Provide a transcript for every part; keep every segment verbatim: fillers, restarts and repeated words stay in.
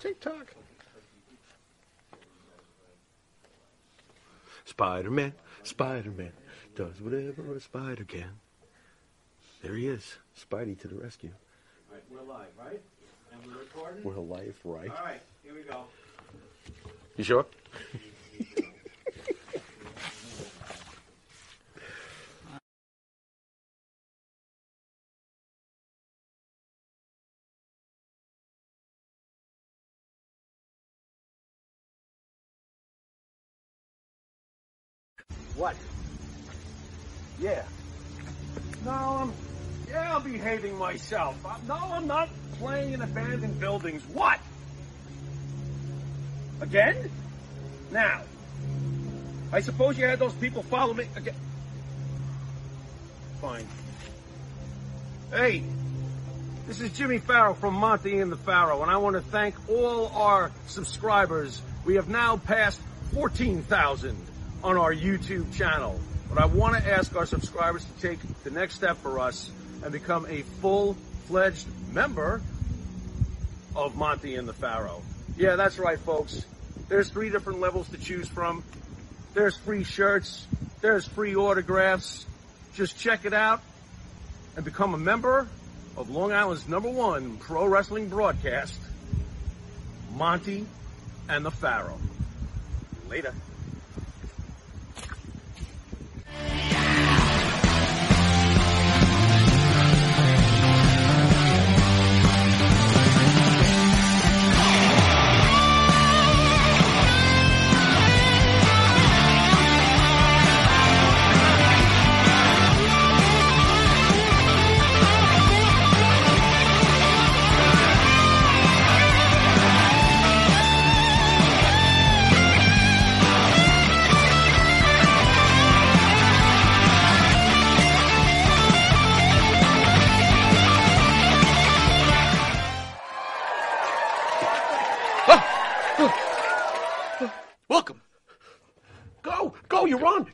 TikTok. Spider-Man, Spider-Man does whatever a spider can. There he is, Spidey to the rescue. All right, we're live, right? And we're recording? We're live, right? All right, here we go. You sure? What? Yeah. No, I'm... Yeah, I'm behaving myself. I'm, no, I'm not playing in abandoned buildings. What? Again? Now. I suppose you had those people follow me again. Fine. Hey. This is Jimmy Ferrow from Monty and the Ferrow, and I want to thank all our subscribers. We have now passed fourteen thousand. On our YouTube channel. But I want to ask our subscribers to take the next step for us and become a full-fledged member of Monty and the Ferrow. Yeah, that's right, folks. There's three different levels to choose from. There's free shirts. There's free autographs. Just check it out and become a member of Long Island's number one pro wrestling broadcast, Monty and the Ferrow. Later.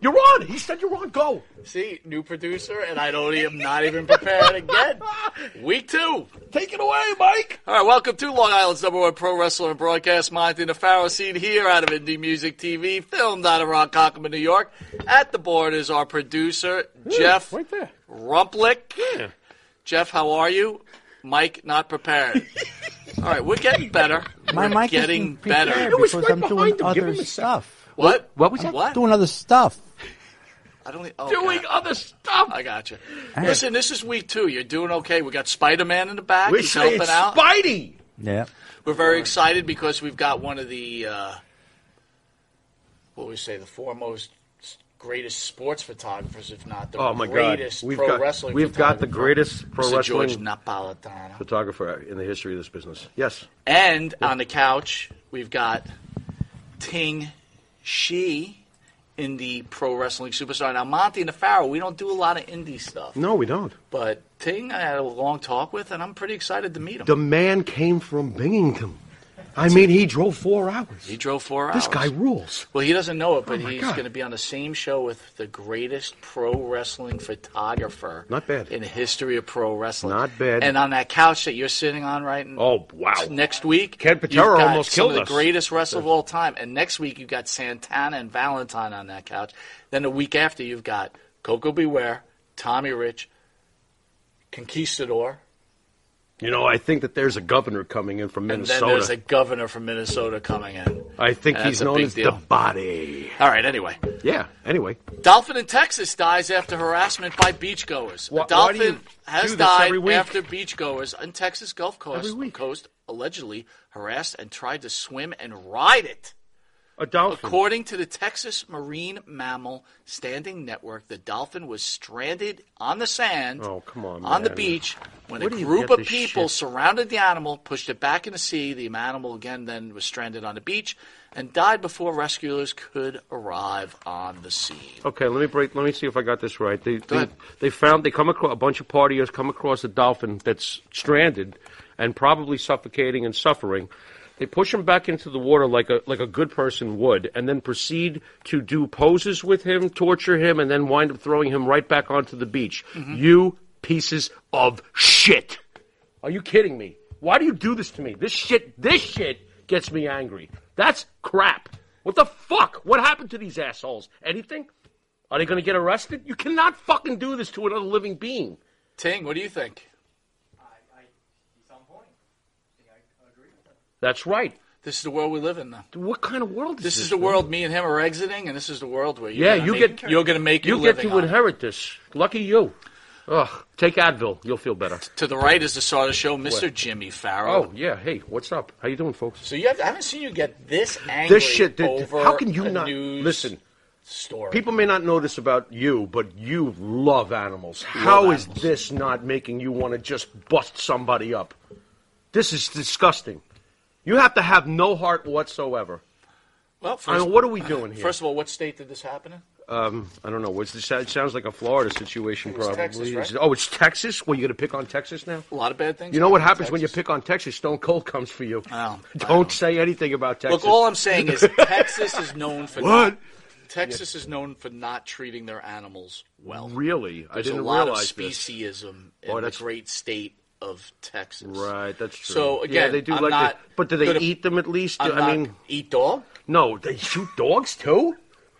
You're on! He said you're on. Go! See, new producer, and I don't even, not even prepared again. Week two. Take it away, Mike. All right, welcome to Long Island's number one pro wrestler and broadcast, Monty and the Ferrow, seen here out of Indie Music T V, filmed out of Ron Cockman, New York. At the board is our producer, Ooh, Jeff right there. Rumplick. Yeah. Jeff, how are you? Mike, not prepared. All right, we're getting better. My we're mic getting better. It was right I'm doing him. Other stuff. What? What was that? What? Doing other stuff. I don't. Oh, doing God. Other stuff. I got you. Hey. Listen, this is week two. You're doing okay. We got Spider-Man in the back. We He's helping it's out. Spidey. Yeah. We're very right. excited because we've got one of the uh, what would we say the foremost greatest sports photographers, if not the oh, my greatest God. We've pro got, wrestling. We've got the greatest pro wrestling. George Napolitano, photographer in the history of this business. Yes. And yeah. on the couch, we've got Ting Shi, indie pro wrestling superstar. Now, Monty and the Ferrow, we don't do a lot of indie stuff. No, we don't. But Ting, I had a long talk with, and I'm pretty excited to meet him. The man came from Binghamton. I mean, he drove four hours. He drove four hours. This guy rules. Well, he doesn't know it, but oh he's going to be on the same show with the greatest pro wrestling photographer. Not bad. In the history of pro wrestling. Not bad. And on that couch that you're sitting on right now. Oh, wow. Next week. Ken Patera almost killed us. Some of the greatest wrestlers of all time. And next week, you've got Santana and Valentine on that couch. Then the week after, you've got Koko B. Ware, Tommy Rich, Conquistador. You know, I think that there's a governor coming in from Minnesota. And then there's a governor from Minnesota coming in. I think he's known as the body. All right, anyway. Yeah, anyway. Dolphin in Texas dies after harassment by beachgoers. Wh- a dolphin has died after beachgoers on Texas Gulf Coast, coast allegedly harassed and tried to swim and ride it. A dolphin. According to the Texas Marine Mammal Standing Network, the dolphin was stranded on the sand oh, come on, on the beach when Where a group of people shit? surrounded the animal, pushed it back in the sea. The animal again then was stranded on the beach and died before rescuers could arrive on the scene. Okay, let me break. Let me see if I got this right. They they, they found they come across a bunch of partiers come across a dolphin that's stranded and probably suffocating and suffering. They push him back into the water like a like a good person would, and then proceed to do poses with him, torture him, and then wind up throwing him right back onto the beach. Mm-hmm. You pieces of shit. Are you kidding me? Why do you do this to me? This shit, this shit gets me angry. That's crap. What the fuck? What happened to these assholes? Anything? Are they going to get arrested? You cannot fucking do this to another living being. Ting, what do you think? That's right. This is the world we live in now. What kind of world is this? This is the world man? me and him are exiting, and this is the world where you're yeah, you make, get you're going to make you get to on. inherit this. Lucky you. Ugh, take Advil, you'll feel better. T- to the right is the Soda Show, Mister What? Jimmy Farrow. Oh yeah, hey, what's up? How you doing, folks? So you have, I haven't seen you get this angry this shit, the, over how can you a not news listen? Story. People may not know this about you, but you love animals. Love how animals. Is this not making you want to just bust somebody up? This is disgusting. You have to have no heart whatsoever. Well, first, I mean, what are we doing here? First of all, what state did this happen in? Um, I don't know. It's, it sounds like a Florida situation, probably. Texas, right? Oh, it's Texas? Well, you're going to pick on Texas now? A lot of bad things. You know what happens Texas. when you pick on Texas? Stone Cold comes for you. Oh, don't say anything about Texas. Look, all I'm saying is Texas is known for what? Not, Texas yes. is known for not treating their animals well. Really? There's I didn't realize this. There's a lot of speciesism this. in oh, the great state of Texas. Right, that's true. So, again, yeah, they do I'm like not... The, but do they eat them at least? I'm I mean, not eat dog? No, they shoot dogs, too?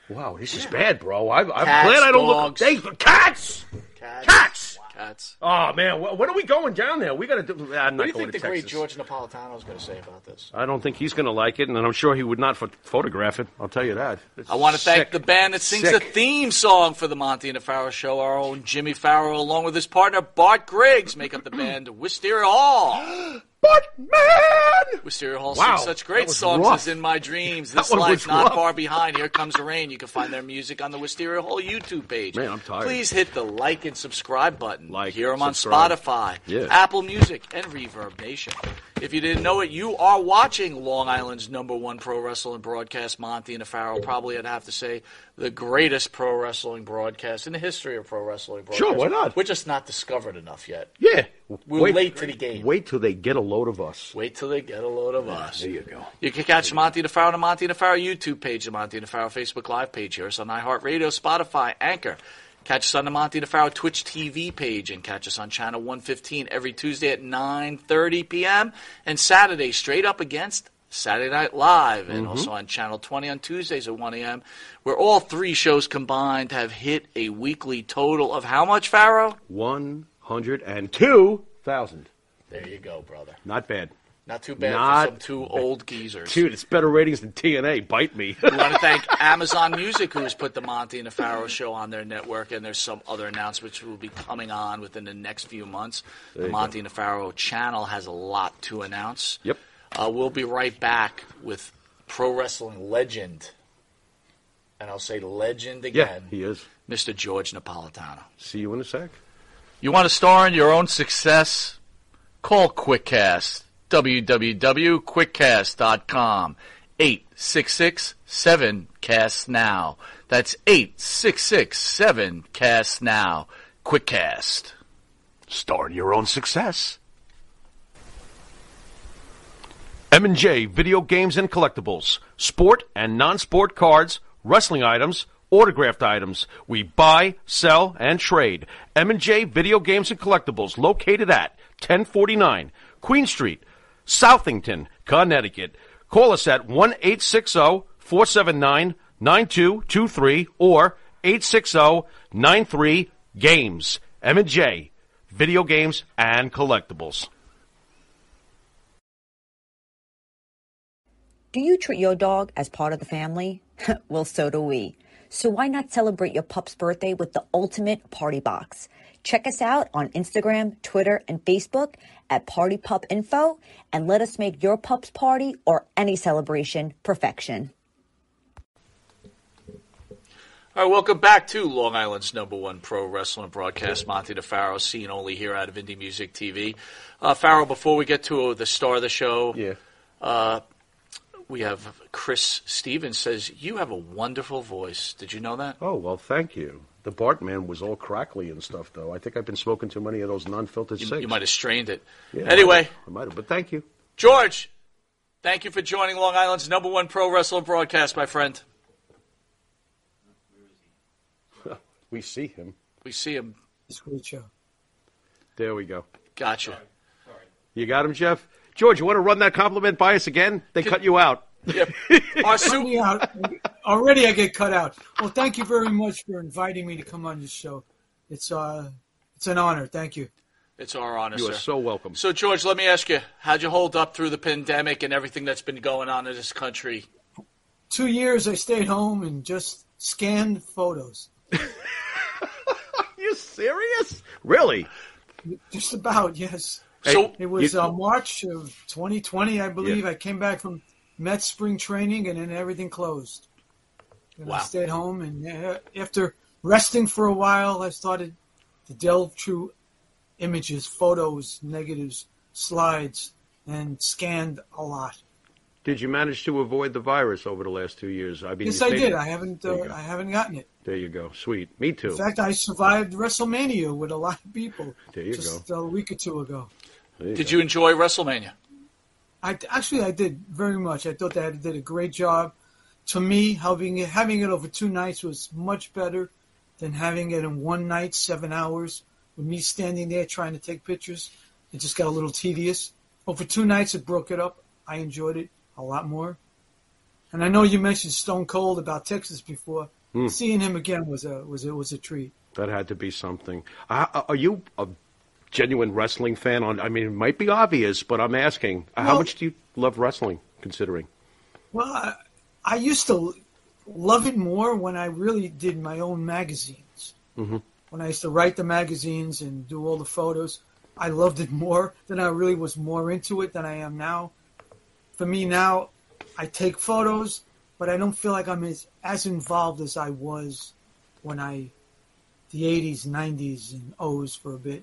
Wow, this yeah. is bad, bro. I, I'm cats, glad I don't dogs. look... They, cats! Cats! Cats! Wow. Cats. Oh, man, when are we going down there? We got to do... I'm not what do you going think the Texas. great George Napolitano is going to say about this? I don't think he's going to like it, and I'm sure he would not ph- photograph it. I'll tell you that. It's I want to thank the band that sings sick. the theme song for the Monty and the Ferrow Show. Our own Jimmy Ferrow, along with his partner Bart Griggs, make up the band Wisteria Hall. Batman! Wisteria Hall wow, sings such great songs rough. as In My Dreams, This Life's Not rough. Far Behind, Here Comes the Rain. You can find their music on the Wisteria Hall YouTube page. Man, I'm tired. Please hit the like and subscribe button. Like, Hear them subscribe. on Spotify, yeah. Apple Music, and Reverb Nation. If you didn't know it, you are watching Long Island's number one pro wrestling broadcast, Monty and the Ferrow. Probably, I'd have to say, the greatest pro wrestling broadcast in the history of pro wrestling broadcast. Sure, why not? We're just not discovered enough yet. Yeah. We're wait, late to the game. Wait till they get a load of us. Wait till they get a load of us. There you go. You can catch Monty and the Ferrow on the Monty and the Ferrow YouTube page, the Monty and the Ferrow Facebook Live page here. It's on iHeartRadio, Spotify, Anchor. Catch us on the Monty and the Ferrow Twitch T V page and catch us on Channel one fifteen every Tuesday at nine thirty p.m. and Saturday straight up against Saturday Night Live and mm-hmm. also on Channel twenty on Tuesdays at one a.m. where all three shows combined have hit a weekly total of how much, Ferrow? one hundred two thousand. There you go, brother. Not bad. Not too bad Not for some two bad. old geezers. Dude, it's better ratings than T N A. Bite me. We want to thank Amazon Music, who has put the Monty and the Ferrow Show on their network, and there's some other announcements which will be coming on within the next few months. There the Monty go. and the Ferrow channel has a lot to announce. Yep. Uh, we'll be right back with pro wrestling legend, and I'll say legend again. Yeah, he is. Mister George Napolitano. See you in a sec. You want to star in your own success? Call QuickCast. w w w dot quick cast dot com eight six six seven cast now. That's eight six six seven cast now. QuickCast. Start your own success. M and J Video Games and Collectibles. Sport and non-sport cards, wrestling items, autographed items. We buy, sell, and trade. M and J Video Games and Collectibles, located at ten forty-nine Queen Street, Southington, Connecticut. Call us at one eight six zero four seven nine nine two two three or eight six zero nine three games. M and J Video Games and Collectibles. Do you treat your dog as part of the family? Well, so do we. So why not celebrate your pup's birthday with the ultimate party box? Check us out on Instagram, Twitter, and Facebook at Party Pup Info, and let us make your pup's party or any celebration perfection. All right, welcome back to Long Island's number one pro wrestling broadcast, Monty DeFaro, seen only here out of Indie Music T V. Uh, Farrow, before we get to the star of the show, yeah. uh, we have Chris Stevens says, you have a wonderful voice. Did you know that? Oh, well, thank you. The Bartman was all crackly and stuff, though. I think I've been smoking too many of those non-filtered cigs. You, you might have strained it. Yeah, anyway. I might have, but thank you. George, thank you for joining Long Island's number one pro wrestling broadcast, my friend. We see him. We see him. There we go. Gotcha. Sorry. Sorry. You got him, Jeff? George, you want to run that compliment by us again? They Did, cut you out. Yep. cut me out. Already I get cut out. Well, thank you very much for inviting me to come on your show. It's uh, it's an honor. Thank you. It's our honor, you sir. You are so welcome. So, George, let me ask you, how'd you hold up through the pandemic and everything that's been going on in this country? Two years I stayed home and just scanned photos. You serious? Really? Just about, yes. So it was you, uh, March of twenty twenty, I believe. Yeah. I came back from Mets spring training, and then everything closed. And wow. I stayed home, and after resting for a while, I started to delve through images, photos, negatives, slides, and scanned a lot. Did you manage to avoid the virus over the last two years? I mean, yes, I did. It. I haven't. Uh, I haven't gotten it. There you go. Sweet. Me too. In fact, I survived WrestleMania with a lot of people. There you just go. Just a week or two ago. You did go. You enjoy WrestleMania? I actually I did very much. I thought they did a great job. To me, having it, having it over two nights was much better than having it in one night, seven hours. With me standing there trying to take pictures, it just got a little tedious. But for two nights, it broke it up. I enjoyed it a lot more. And I know you mentioned Stone Cold about Texas before. Mm. Seeing him again was a was a, was a treat. That had to be something. Uh, are you a genuine wrestling fan? On I mean, it might be obvious, but I'm asking. Well, how much do you love wrestling, considering? Well, I, I used to love it more when I really did my own magazines. Mm-hmm. When I used to write the magazines and do all the photos, I loved it more. Then I really was more into it than I am now. For me now, I take photos, but I don't feel like I'm as, as involved as I was when I, the eighties, nineties, and O's for a bit.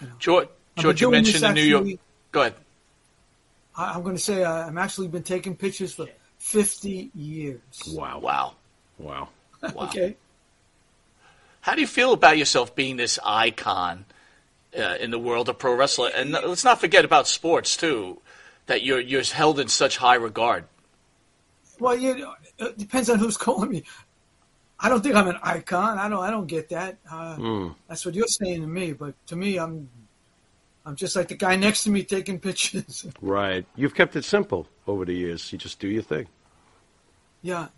You know. George, George you mentioned the New York. Go ahead. I, I'm going to say uh, I've actually been taking pictures for fifty years. Wow. Wow. Wow. Wow. Okay. How do you feel about yourself being this icon uh, in the world of pro wrestling? And let's not forget about sports, too. That you're you're held in such high regard. Well, you know, it depends on who's calling me. I don't think I'm an icon. I don't I don't get that. Uh, mm. That's what you're saying to me. But to me, I'm I'm just like the guy next to me taking pictures. Right. You've kept it simple over the years. You just do your thing. Yeah.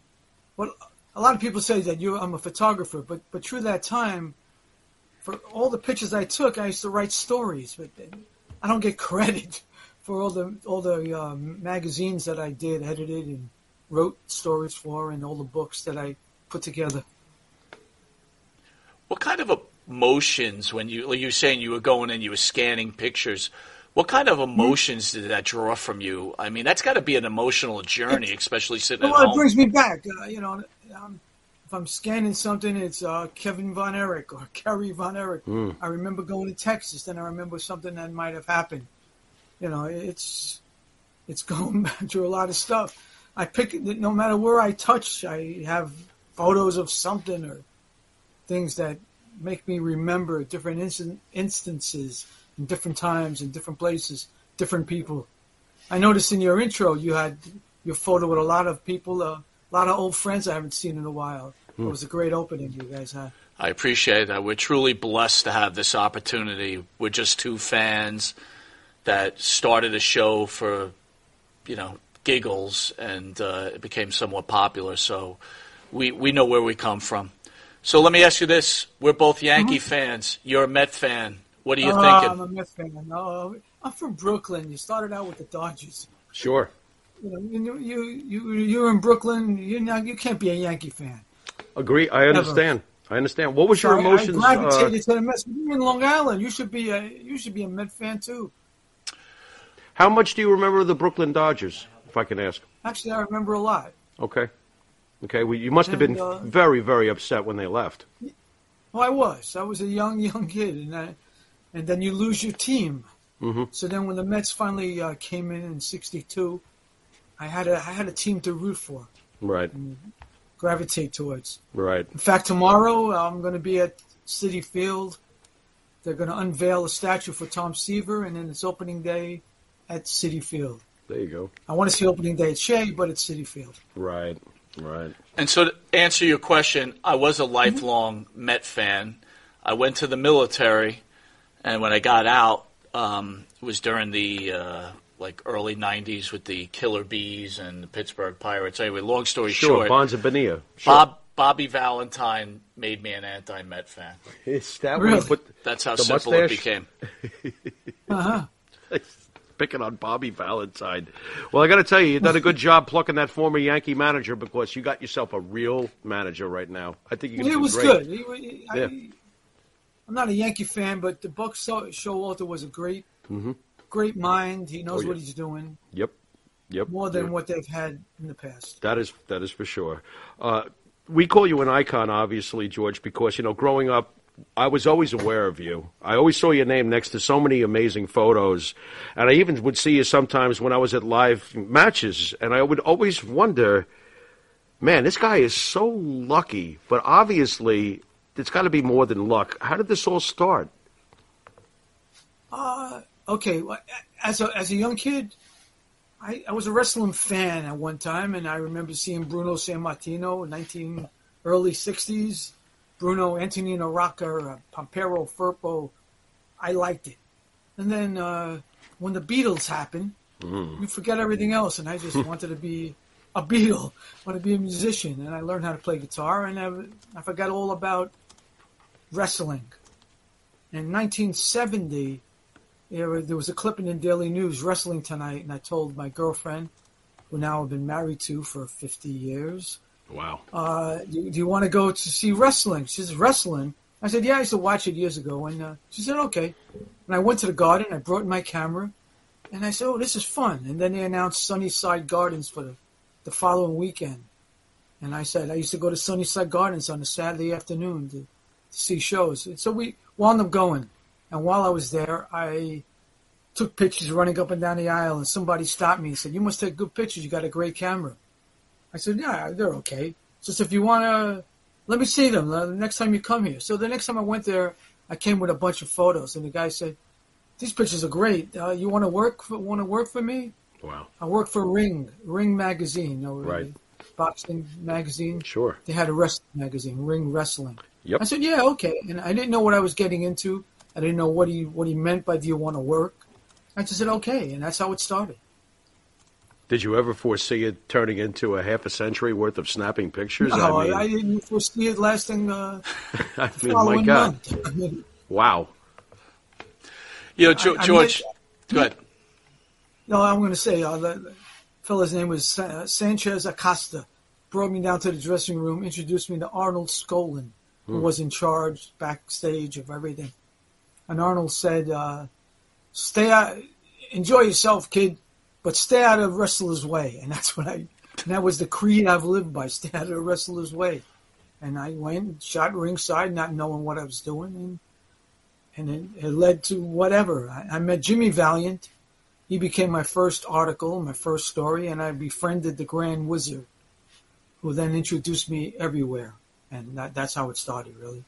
Well, a lot of people say that you I'm a photographer, but but through that time, for all the pictures I took, I used to write stories, but I don't get credit for all the all the uh, magazines that I did, edited, and wrote stories for, and all the books that I put together. What kind of emotions, when you like you were saying you were going and you were scanning pictures, what kind of emotions did that draw from you? I mean, that's got to be an emotional journey, it, especially sitting well, at home. Well, it brings me back. Uh, you know, um, if I'm scanning something, it's uh, Kevin Von Erich or Kerry Von Erich. Mm. I remember going to Texas, then I remember something that might have happened. You know, it's it's going back through a lot of stuff. I pick it, no matter where I touch, I have photos of something or things that make me remember different instant, instances in different times, in different places, different people. I noticed in your intro you had your photo with a lot of people, uh, a lot of old friends I haven't seen in a while. Mm. It was a great opening you guys had. I appreciate that. We're truly blessed to have this opportunity. We're just two fans that started a show for, you know, giggles, and uh, it became somewhat popular. So we, we know where we come from. So let me ask you this. We're both Yankee mm-hmm. fans. You're a Met fan. What are you uh, thinking? I'm a Met fan. Uh, I'm from Brooklyn. You started out with the Dodgers. Sure. You know, you you you're in Brooklyn. You're not. You can't be a Yankee fan. Agree. I understand. Never. I understand. What was so your emotions? I gravitated uh, to the Mets. You're in Long Island. You should be a. You should be a Met fan too. How much do you remember of the Brooklyn Dodgers, if I can ask? Actually, I remember a lot. Okay. Okay. Well, you must and, have been uh, very, very upset when they left. Well, I was. I was a young, young kid, and I, and then you lose your team. Mm-hmm. So then, when the Mets finally uh, came in in sixty-two, I had a I had a team to root for. Right. And gravitate towards. Right. In fact, tomorrow I'm going to be at Citi Field. They're going to unveil a statue for Tom Seaver, and then it's opening day at Citi Field. There you go. I want to see opening day at Shea, but at Citi Field. Right. Right. And so to answer your question, I was a lifelong mm-hmm. Met fan. I went to the military, and when I got out, um, it was during the uh, like early nineties with the Killer Bees and the Pittsburgh Pirates. Anyway, long story sure, short. Bonds and Bonilla. Sure. Bob, Bobby Valentine made me an anti-Met fan. Is that really? Put That's how simple mustache? It became. uh-huh. Picking on Bobby Valentine. Well, I got to tell you, you've done a good job plucking that former Yankee manager because you got yourself a real manager right now. I think you're going to do great. He was good. I, yeah. I'm not a Yankee fan, but the Buck Showalter was a great, mm-hmm. great mind. He knows oh, yeah. what he's doing. Yep, yep. More than yep. what they've had in the past. That is that is for sure. Uh, we call you an icon, obviously, George, because you know, growing up, I was always aware of you. I always saw your name next to so many amazing photos. And I even would see you sometimes when I was at live matches. And I would always wonder, man, this guy is so lucky. But obviously, it's got to be more than luck. How did this all start? Uh, okay. As a, as a young kid, I, I was a wrestling fan at one time. And I remember seeing Bruno Sammartino in nineteen early sixties. Bruno, Antonino Rocca, Pompero, Firpo, I liked it. And then uh, when the Beatles happened, mm. you forget everything else. And I just wanted to be a Beatle, wanted to be a musician. And I learned how to play guitar, and I, I forgot all about wrestling. In nineteen seventy, there was a clip in the Daily News, Wrestling Tonight, and I told my girlfriend, who now I've been married to for fifty years, wow. Uh, do, do you want to go to see wrestling? She says, wrestling? I said, yeah, I used to watch it years ago. And uh, she said, okay. And I went to the garden. I brought in my camera. And I said, oh, this is fun. And then they announced Sunnyside Gardens for the, the following weekend. And I said, I used to go to Sunnyside Gardens on a Saturday afternoon to, to see shows. And so we wound up going. And while I was there, I took pictures running up and down the aisle. And somebody stopped me and said, you must take good pictures. You got a great camera. I said, yeah, they're okay. Just if you want to, let me see them the next time you come here. So the next time I went there, I came with a bunch of photos, and the guy said, these pictures are great. Uh, you want to work for, want to work for me? Wow. I worked for Ring, Ring Magazine. You know, right. Boxing magazine. Sure. They had a wrestling magazine, Ring Wrestling. Yep. I said, yeah, okay. And I didn't know what I was getting into. I didn't know what he, what he meant by do you want to work. I just said, okay, and that's how it started. Did you ever foresee it turning into a half a century worth of snapping pictures? No, I, mean, I didn't foresee it lasting uh, I mean, my God. Month. I mean, wow. You know, jo- I, George, I mean, go ahead. No, I'm going to say, uh, the, the fella's name was San- uh, Sanchez Acosta. Brought me down to the dressing room, introduced me to Arnold Skolin, hmm. who was in charge backstage of everything. And Arnold said, uh, "Stay out, enjoy yourself, kid. But stay out of wrestler's way," and that's what I, and that was the creed I've lived by. Stay out of wrestler's way, and I went shot ringside, not knowing what I was doing, and and it, it led to whatever. I, I met Jimmy Valiant. He became my first article, my first story, and I befriended the Grand Wizard, who then introduced me everywhere, and that, that's how it started, really.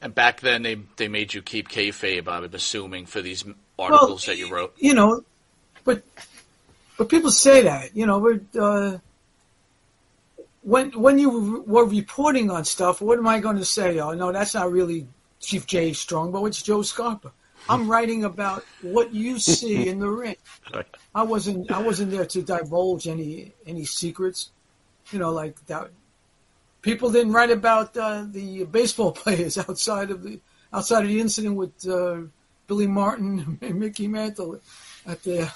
And back then, they they made you keep kayfabe, I'm assuming, for these articles well, that you wrote. You know, but. But people say that, you know, we're, uh, when when you re- were reporting on stuff, what am I going to say? Oh, no, that's not really Chief Jay Strongbow. It's Joe Scarpa. I'm writing about what you see in the ring. I wasn't I wasn't there to divulge any any secrets, you know, like that. People didn't write about uh, the baseball players outside of the outside of the incident with uh, Billy Martin and Mickey Mantle at the.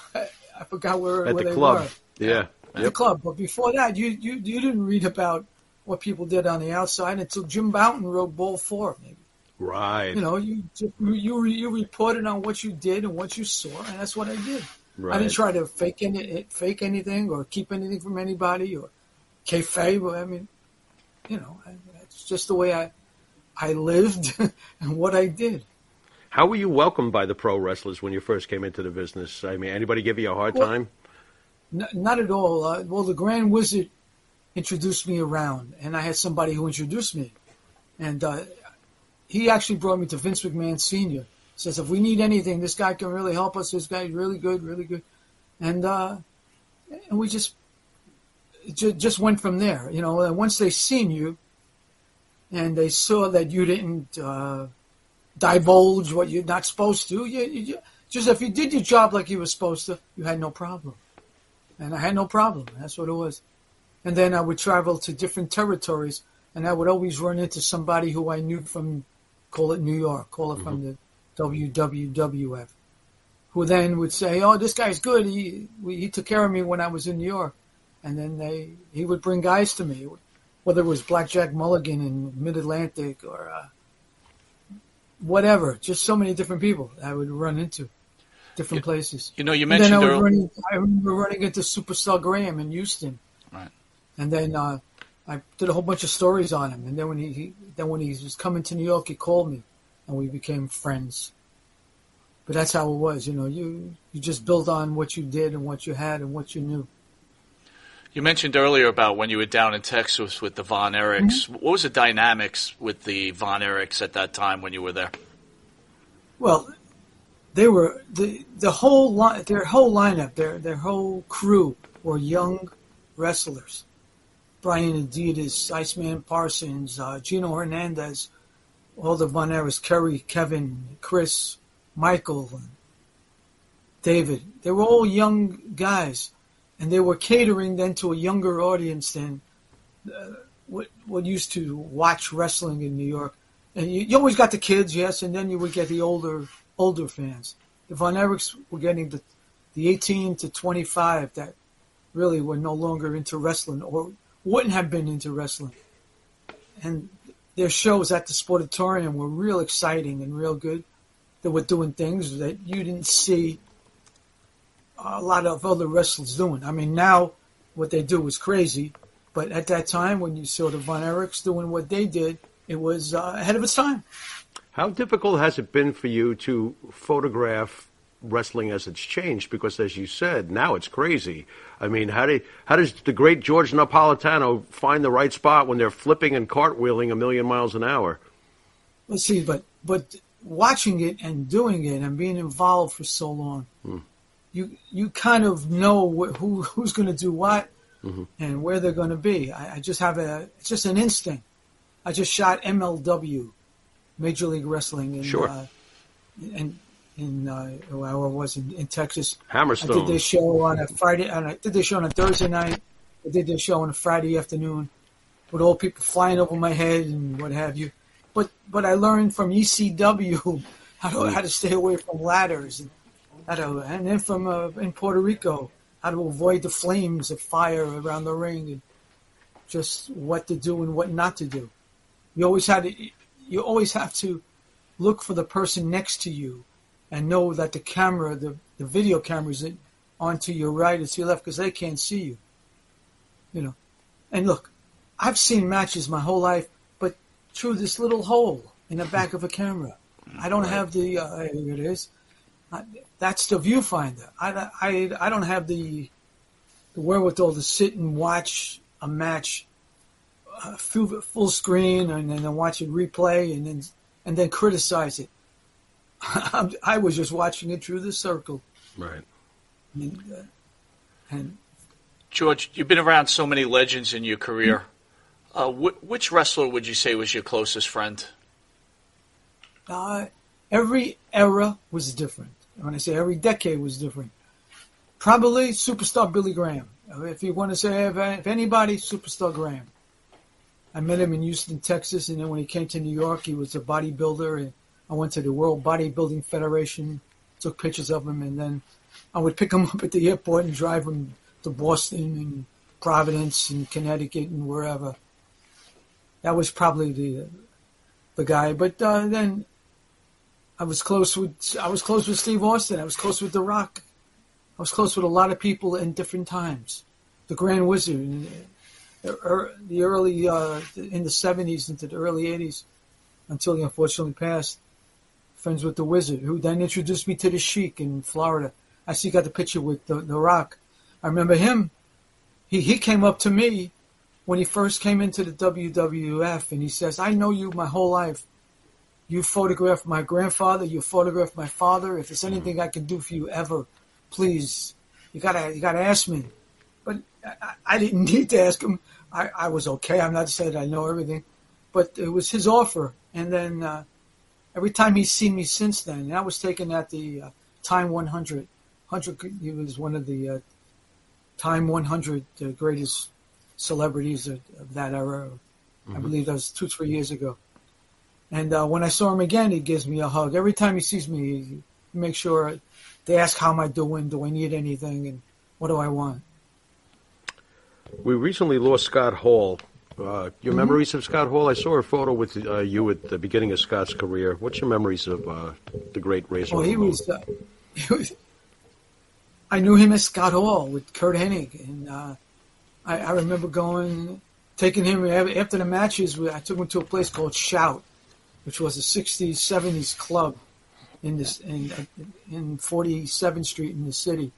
I forgot where, at where the they club. Were. Yeah. yep. the club. But before that, you, you you didn't read about what people did on the outside until Jim Bouton wrote Bowl Four, maybe. Right. You know, you you you reported on what you did and what you saw, and that's what I did. Right. I didn't try to fake any fake anything or keep anything from anybody or kayfabe. I mean, you know, it's just the way I I lived and what I did. How were you welcomed by the pro wrestlers when you first came into the business? I mean, anybody give you a hard well, time? N- not at all. Uh, well, the Grand Wizard introduced me around, and I had somebody who introduced me. And uh, he actually brought me to Vince McMahon Senior Says, if we need anything, this guy can really help us. This guy's really good, really good. And uh, and we just j- just went from there. You know, and once they seen you and they saw that you didn't uh, – divulge what you're not supposed to. You, you, just if you did your job like you were supposed to, you had no problem. And I had no problem. That's what it was. And then I would travel to different territories, and I would always run into somebody who I knew from, call it New York, call it mm-hmm. from the W W F, who then would say, oh, this guy's good. He we, he took care of me when I was in New York. And then they he would bring guys to me, whether it was Blackjack Mulligan in Mid-Atlantic or uh, whatever, just so many different people I would run into, different you, places. You know, you mentioned and then I, would run, I remember running into Superstar Graham in Houston, right? And then uh, I did a whole bunch of stories on him. And then when he, he then when he was coming to New York, he called me, and we became friends. But that's how it was, you know. You you just built on what you did and what you had and what you knew. You mentioned earlier about when you were down in Texas with the Von Erichs. Mm-hmm. What was the dynamics with the Von Erichs at that time when you were there? Well, they were the the whole li- their whole lineup, their their whole crew were young wrestlers: Brian Adidas, Iceman Parsons, uh, Gino Hernandez, all the Von Erichs, Kerry, Kevin, Chris, Michael, David. They were all young guys. And they were catering then to a younger audience than uh, what, what used to watch wrestling in New York. And you, you always got the kids, yes, and then you would get the older older fans. The Von Erichs were getting the the eighteen to twenty-five that really were no longer into wrestling or wouldn't have been into wrestling. And their shows at the Sportatorium were real exciting and real good. They were doing things that you didn't see a lot of other wrestlers doing. I mean, now what they do is crazy, but at that time when you saw the Von Erichs doing what they did, it was uh, ahead of its time. How difficult has it been for you to photograph wrestling as it's changed? Because as you said, now it's crazy. I mean, how do how does the great George Napolitano find the right spot when they're flipping and cartwheeling a million miles an hour? Let's see, but but watching it and doing it and being involved for so long, hmm. You you kind of know wh- who who's going to do what mm-hmm. and where they're going to be. I, I just have a it's just an instinct. I just shot M L W, Major League Wrestling, in sure. uh, in, in uh, where I was in, in Texas. Hammerstone. I did their show on a Friday. And I did their show on a Thursday night. I did their show on a Friday afternoon, with all people flying over my head and what have you. But but I learned from E C W how to how to stay away from ladders. And, How to, and then from uh, in Puerto Rico, how to avoid the flames of fire around the ring, and just what to do and what not to do. You always had to, you always have to look for the person next to you, and know that the camera, the, the video cameras, on to your right or to your left because they can't see you. You know, and look, I've seen matches my whole life, but through this little hole in the back of a camera, I don't have the uh, here it is. I, that's the viewfinder. I, I, I don't have the, the wherewithal to sit and watch a match uh, full, full screen and then watch it replay and then and then criticize it. I, I was just watching it through the circle. Right. And, uh, and George, you've been around so many legends in your career. Mm-hmm. Uh, wh- which wrestler would you say was your closest friend? Uh, every era was different. When I say every decade was different, probably Superstar Billy Graham. If you want to say if anybody, Superstar Graham. I met him in Houston, Texas, and then when he came to New York, he was a bodybuilder. And I went to the World Bodybuilding Federation, took pictures of him, and then I would pick him up at the airport and drive him to Boston and Providence and Connecticut and wherever. That was probably the the guy. But uh, then I was close with I was close with Steve Austin. I was close with The Rock. I was close with a lot of people in different times. The Grand Wizard, in the early uh, in the seventies into the early eighties, until he unfortunately passed. Friends with the Wizard, who then introduced me to the Sheik in Florida. I see you got the picture with the, the Rock. I remember him. He he came up to me when he first came into the W W F, and he says, "I know you my whole life. You photographed my grandfather. You photographed my father. If there's anything I can do for you ever, please, you gotta you gotta ask me." But I, I didn't need to ask him. I, I was okay. I'm not saying I know everything, but it was his offer. And then uh, every time he's seen me since then, and I was taken at the uh, Time one hundred. one hundred. He was one of the uh, Time one hundred, the greatest celebrities of, of that era. Mm-hmm. I believe that was two, three years ago. And uh, when I saw him again, he gives me a hug. Every time he sees me, he makes sure they ask, how am I doing? Do I need anything? And what do I want? We recently lost Scott Hall. Uh, your memories of Scott Hall? I saw a photo with uh, you at the beginning of Scott's career. What's your memories of uh, the great Razor? Oh, he was, uh, he was. I knew him as Scott Hall with Kurt Hennig, and uh, I, I remember going, taking him after the matches. I took him to a place called Shout, which was a sixties, seventies club in this in in forty-seventh Street in the city.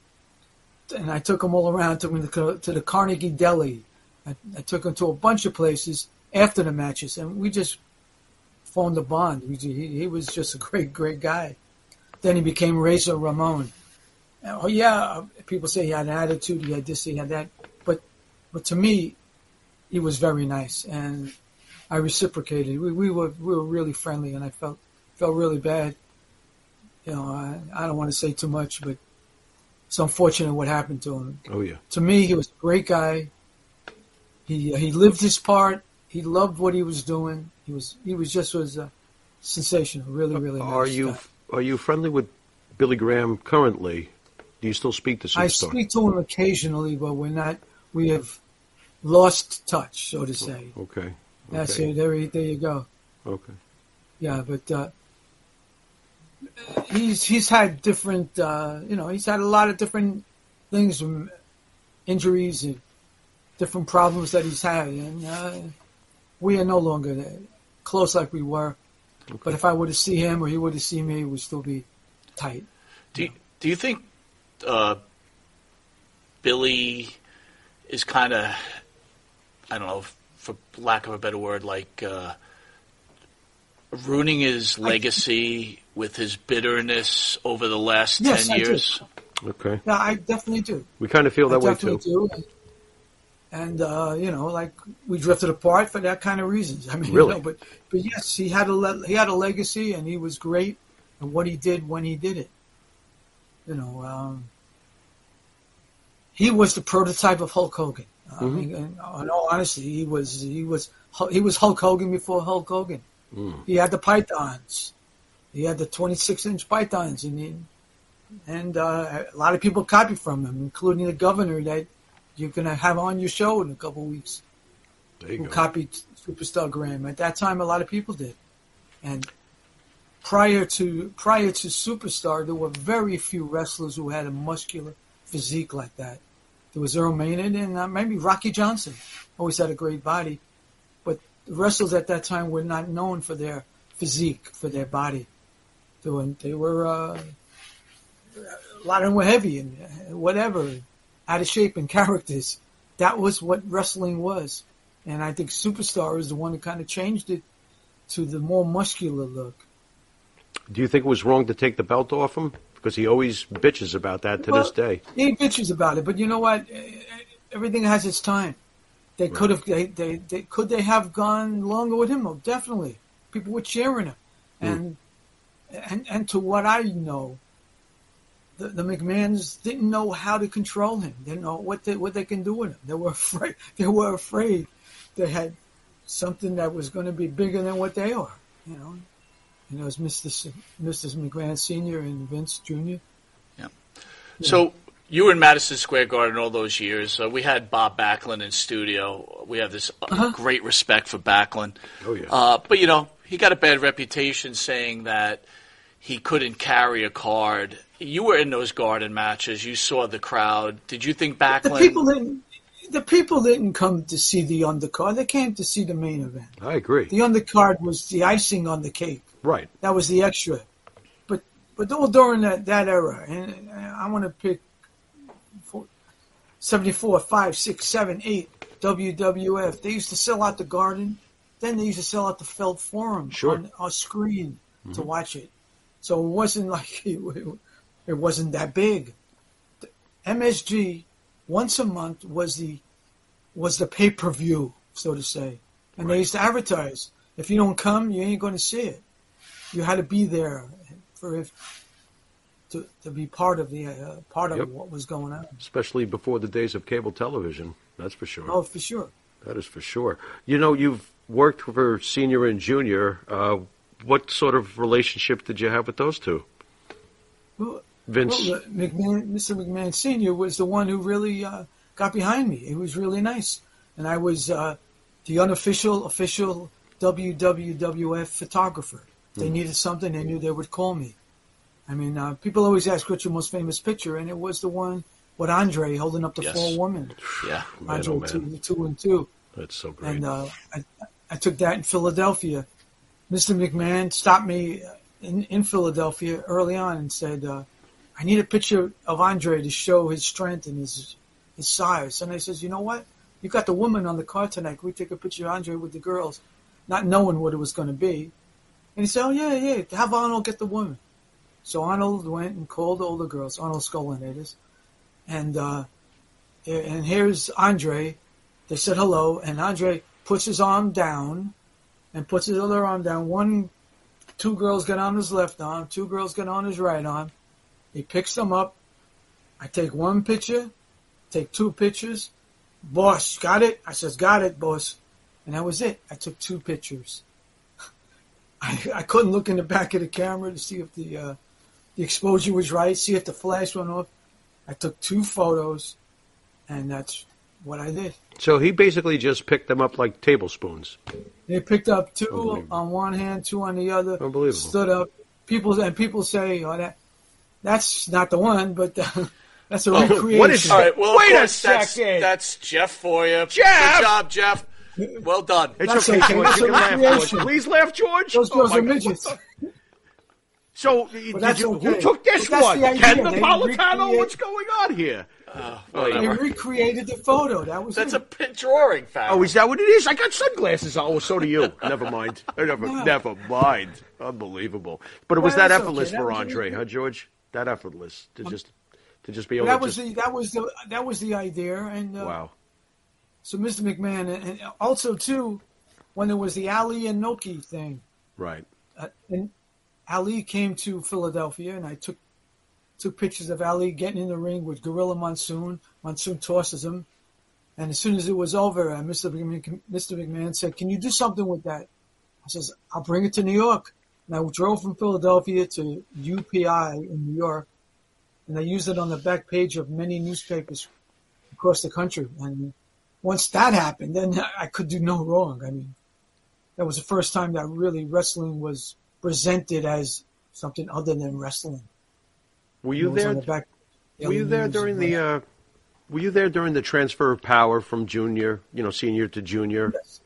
And I took him all around, took him to, to the Carnegie Deli. I, I took him to a bunch of places after the matches, and we just formed a bond. We, he, he was just a great, great guy. Then he became Razor Ramon. And, oh, yeah, people say he had an attitude, he had this, he had that. But but to me, he was very nice, and I reciprocated. We, we were we were really friendly, and I felt felt really bad. You know, I, I don't want to say too much, but it's unfortunate what happened to him. Oh, yeah. To me, he was a great guy. He he lived his part. He loved what he was doing. He was he was just was uh, sensational. Really, really nice. Are you guy. Are you friendly with Billy Graham currently? Do you still speak to Superstar? I speak to him occasionally, but we're not. We have lost touch, so to say. Okay. okay. That's it. There, there you go. Okay. Yeah, but uh, he's he's had different. Uh, you know, he's had a lot of different things, injuries and different problems that he's had, and uh, we are no longer close like we were. Okay. But if I were to see him or he were to see me, we'd still be tight. Do you, do you think uh, Billy is kind of, I don't know, for lack of a better word, like uh, ruining his legacy with his bitterness over the last yes, ten I years? Do. Okay. Yeah, I definitely do. We kind of feel that I way definitely too. Do. And, uh, you know, like we drifted apart for that kind of reasons. I mean, really? You know, but, but yes, he had a le- he had a legacy, and he was great at what he did when he did it. You know, um, he was the prototype of Hulk Hogan. Mm-hmm. I mean, in, in all honesty, he was he was he was Hulk Hogan before Hulk Hogan. Mm. He had the pythons, he had the twenty-six inch pythons, and he, and uh, a lot of people copied from him, including the governor that you're going to have on your show in a couple of weeks. There you who go. Copied Superstar Graham. At that time, a lot of people did. And prior to prior to Superstar, there were very few wrestlers who had a muscular physique like that. There was Earl Maynard and uh, maybe Rocky Johnson. Always had a great body. But the wrestlers at that time were not known for their physique, for their body. They were, they were uh, a lot of them were heavy and whatever. Out of shape and characters. That was what wrestling was. And I think Superstar is the one that kind of changed it to the more muscular look. Do you think it was wrong to take the belt off him? Because he always bitches about that to well, this day. He bitches about it, but you know what? Everything has its time. They right. could have, they, they, they, could they have gone longer with him? Oh, definitely. People were cheering him. Mm. And, and, and to what I know, The, the McMahons didn't know how to control him. They didn't know what they, what they can do with him. They were afraid. They were afraid they had something that was going to be bigger than what they are. You know, and it was Mister S- Mister McMahon Senior and Vince Junior Yeah. yeah. So You were in Madison Square Garden all those years. Uh, we had Bob Backlund in studio. We have this uh-huh. great respect for Backlund. Oh, yeah. Uh, but, you know, he got a bad reputation saying that he couldn't carry a card. You were in those Garden matches. You saw the crowd. Did you think Backlund... The people didn't, the people didn't come to see the undercard. They came to see the main event. I agree. The undercard was the icing on the cake. Right. That was the extra. But but all during that, that era, and I want to pick... seventy-four, five, six, seven, eight, W W F. They used to sell out the Garden. Then they used to sell out the Feld Forum sure. on our screen mm-hmm. to watch it. So it wasn't like it, it wasn't that big. The M S G once a month was the was the pay-per-view, so to say. And right. they used to advertise. If you don't come, you ain't going to see it. You had to be there for if. To, to be part of the uh, part of yep. what was going on, especially before the days of cable television. That's for sure. Oh, for sure. That is for sure. You know, you've worked for Senior and Junior. Uh, what sort of relationship did you have with those two? Well, Vince, well, McMahon, Mister McMahon Senior was the one who really uh, got behind me. It was really nice, and I was uh, the unofficial official W W F photographer. They mm. needed something. They knew they would call me. I mean, uh, people always ask, what's your most famous picture? And it was the one with Andre holding up the yes. four women. Yeah. Man, Andre, oh, two, two and two. That's so great. And uh, I, I took that in Philadelphia. Mister McMahon stopped me in, in Philadelphia early on and said, uh, I need a picture of Andre to show his strength and his, his size. And I says, you know what? You got the woman on the card tonight. Can we take a picture of Andre with the girls, not knowing what it was going to be? And he said, oh, yeah, yeah, have Arnold get the woman. So Arnold went and called all the girls, Arnold Skolin it is, and uh, and here's Andre. They said hello, and Andre puts his arm down and puts his other arm down. One, two girls get on his left arm, two girls get on his right arm. He picks them up. I take one picture, take two pictures. Boss, got it? I says, got it, boss. And that was it. I took two pictures. I, I couldn't look in the back of the camera to see if the... Uh, The exposure was right. See if the flash went off. I took two photos, and that's what I did. So he basically just picked them up like tablespoons. They picked up two on one hand, two on the other. Unbelievable. Stood up. People and people say, "Oh, that that's not the one, but the, that's a oh, recreation." What is, all right, well, wait course, a that's, second. That's Jeff for you. Jeff, good job, Jeff. Well done. It's that's okay, okay. George. You can laugh, George. Please laugh, George. Those girls oh, are midgets. So you, okay. who took this one? Ken Napolitano? What's going on here? Uh, they recreated the photo. That was that's it. A drawing fact. Oh, is that what it is? I got sunglasses. Oh, so do you. Never mind. Never, no. never mind. Unbelievable. But it was well, that effortless okay. that for was Andre, really huh, George? That effortless to just to just be able that to was just... the, that was the that was the idea. And uh, wow. So Mister McMahon, and also too, when there was the Ali and Noki thing, right? Uh, and Ali came to Philadelphia, and I took took pictures of Ali getting in the ring with Gorilla Monsoon. Monsoon tosses him, and as soon as it was over, Mister McMahon, Mister McMahon said, "Can you do something with that?" I says, "I'll bring it to New York." And I drove from Philadelphia to U P I in New York, and I used it on the back page of many newspapers across the country. And once that happened, then I could do no wrong. I mean, that was the first time that really wrestling was presented as something other than wrestling. Were you there? The back, the were you there during the? Uh, were you there during the transfer of power from junior, you know, senior to junior? Yes,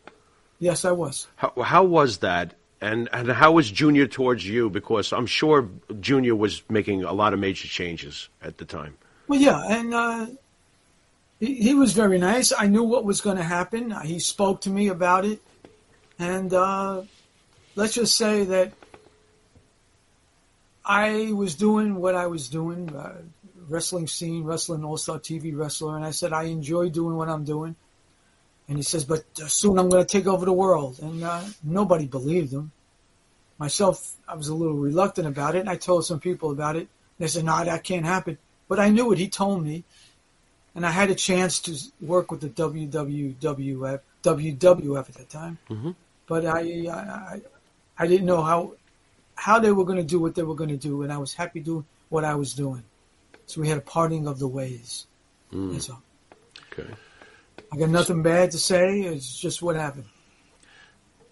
yes I was. How, how was that? And and how was junior towards you? Because I'm sure junior was making a lot of major changes at the time. Well, yeah, and uh, he, he was very nice. I knew what was going to happen. He spoke to me about it, and uh, let's just say that. I was doing what I was doing, uh, wrestling scene, wrestling all-star T V wrestler, and I said, I enjoy doing what I'm doing. And he says, but uh, soon I'm going to take over the world. And uh, nobody believed him. Myself, I was a little reluctant about it, and I told some people about it. They said, no, nah, that can't happen. But I knew it. He told me. And I had a chance to work with the W W F, W W F at the time. Mm-hmm. But I, I, I didn't know how... how they were going to do what they were going to do, and I was happy doing what I was doing. So we had a parting of the ways. Mm. That's all. Okay. I got nothing bad to say. It's just what happened.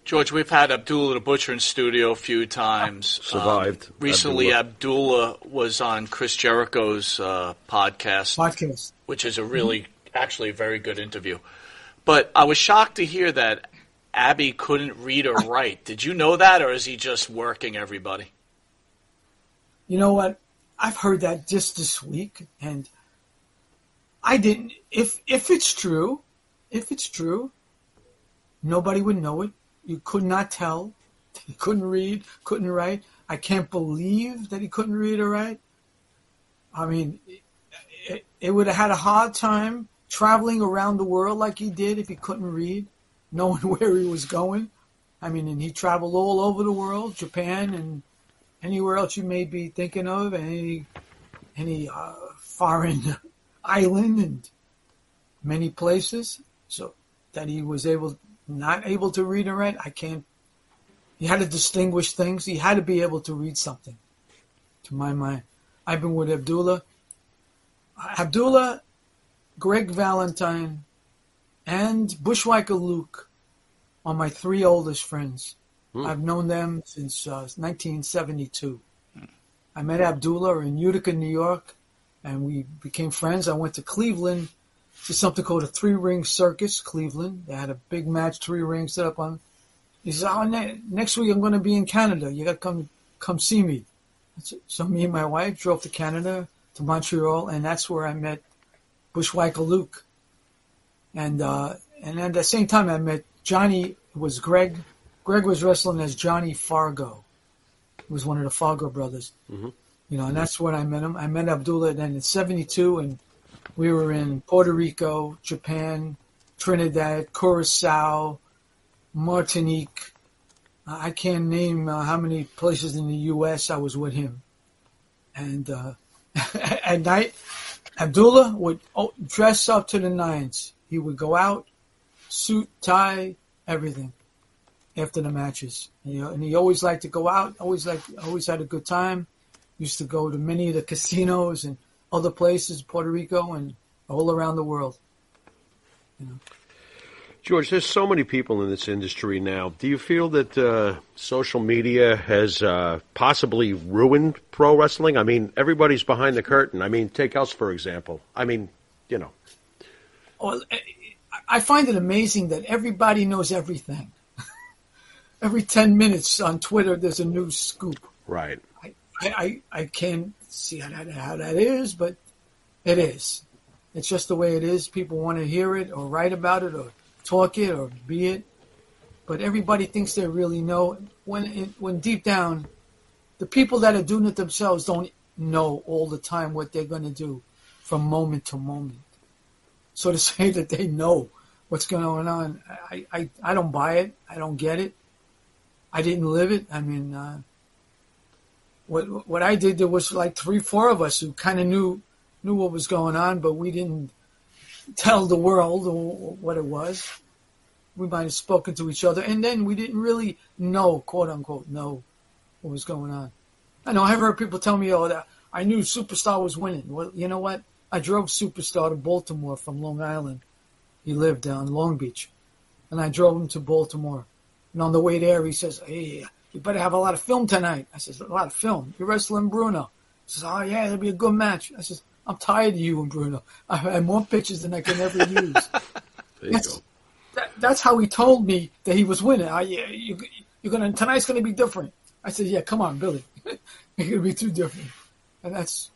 George, we've had Abdullah the Butcher in studio a few times. Survived. Um, recently, Abdullah. Abdullah was on Chris Jericho's uh, podcast, podcast, which is a really, mm-hmm. actually, a very good interview. But I was shocked to hear that Abby couldn't read or write. Did you know that, or is he just working everybody? You know what? I've heard that just this week, and I didn't. If if it's true, if it's true, nobody would know it. You could not tell. He couldn't read, couldn't write. I can't believe that he couldn't read or write. I mean, it, it would have had a hard time traveling around the world like he did if he couldn't read, knowing where he was going. I mean, and he traveled all over the world, Japan and anywhere else you may be thinking of, any, any uh, foreign island and many places. So that he was able to... Not able to read and write, I can't. He had to distinguish things. He had to be able to read something, to my mind. I've been with Abdullah. Abdullah, Greg Valentine, and Bushwhacker Luke are my three oldest friends. Hmm. I've known them since uh, nineteen seventy-two. Hmm. I met Abdullah in Utica, New York, and we became friends. I went to Cleveland to something called a three-ring circus, Cleveland. They had a big match, three rings set up on. He says, oh, ne- next week I'm going to be in Canada. You got to come come see me. So me and my wife drove to Canada, to Montreal, and that's where I met Bushwhacker Luke. And uh, and at the same time I met Johnny, it was Greg. Greg was wrestling as Johnny Fargo. He was one of the Fargo brothers. Mm-hmm. You know, and that's when I met him. I met Abdullah then in seventy-two, and we were in Puerto Rico, Japan, Trinidad, Curacao, Martinique. I can't name uh, how many places in the U S I was with him. And uh, at night, Abdullah would dress up to the nines. He would go out, suit, tie, everything after the matches. You know, and he always liked to go out, always liked, always had a good time. Used to go to many of the casinos and other places, Puerto Rico, and all around the world. You know. George, there's so many people in this industry now. Do you feel that uh, social media has uh, possibly ruined pro wrestling? I mean, everybody's behind the curtain. I mean, take us, for example. I mean, you know. Well, I find it amazing that everybody knows everything. Every ten minutes on Twitter, there's a new scoop. Right. I, I, I can't see how that, how that is, but it is. It's just the way it is. People want to hear it or write about it or talk it or be it. But everybody thinks they really know. When it, when deep down, the people that are doing it themselves don't know all the time what they're going to do from moment to moment. So to say that they know what's going on, I, I, I don't buy it. I don't get it. I didn't live it. I mean... Uh, What what I did, there was like three, four of us who kind of knew knew what was going on, but we didn't tell the world what it was. We might have spoken to each other, and then we didn't really know, quote unquote, know what was going on. I know I've heard people tell me, oh, that I knew Superstar was winning. Well, you know what? I drove Superstar to Baltimore from Long Island. He lived down Long Beach, and I drove him to Baltimore. And on the way there, he says, hey, you better have a lot of film tonight. I says, a lot of film? You're wrestling Bruno. He says, oh, yeah, it'll be a good match. I says, I'm tired of you and Bruno. I have more pictures than I can ever use. There that's, you go. That, that's how he told me that he was winning. I, yeah, you, you're gonna, tonight's going to be different. I said, yeah, come on, Billy. It's going to be too different. And that's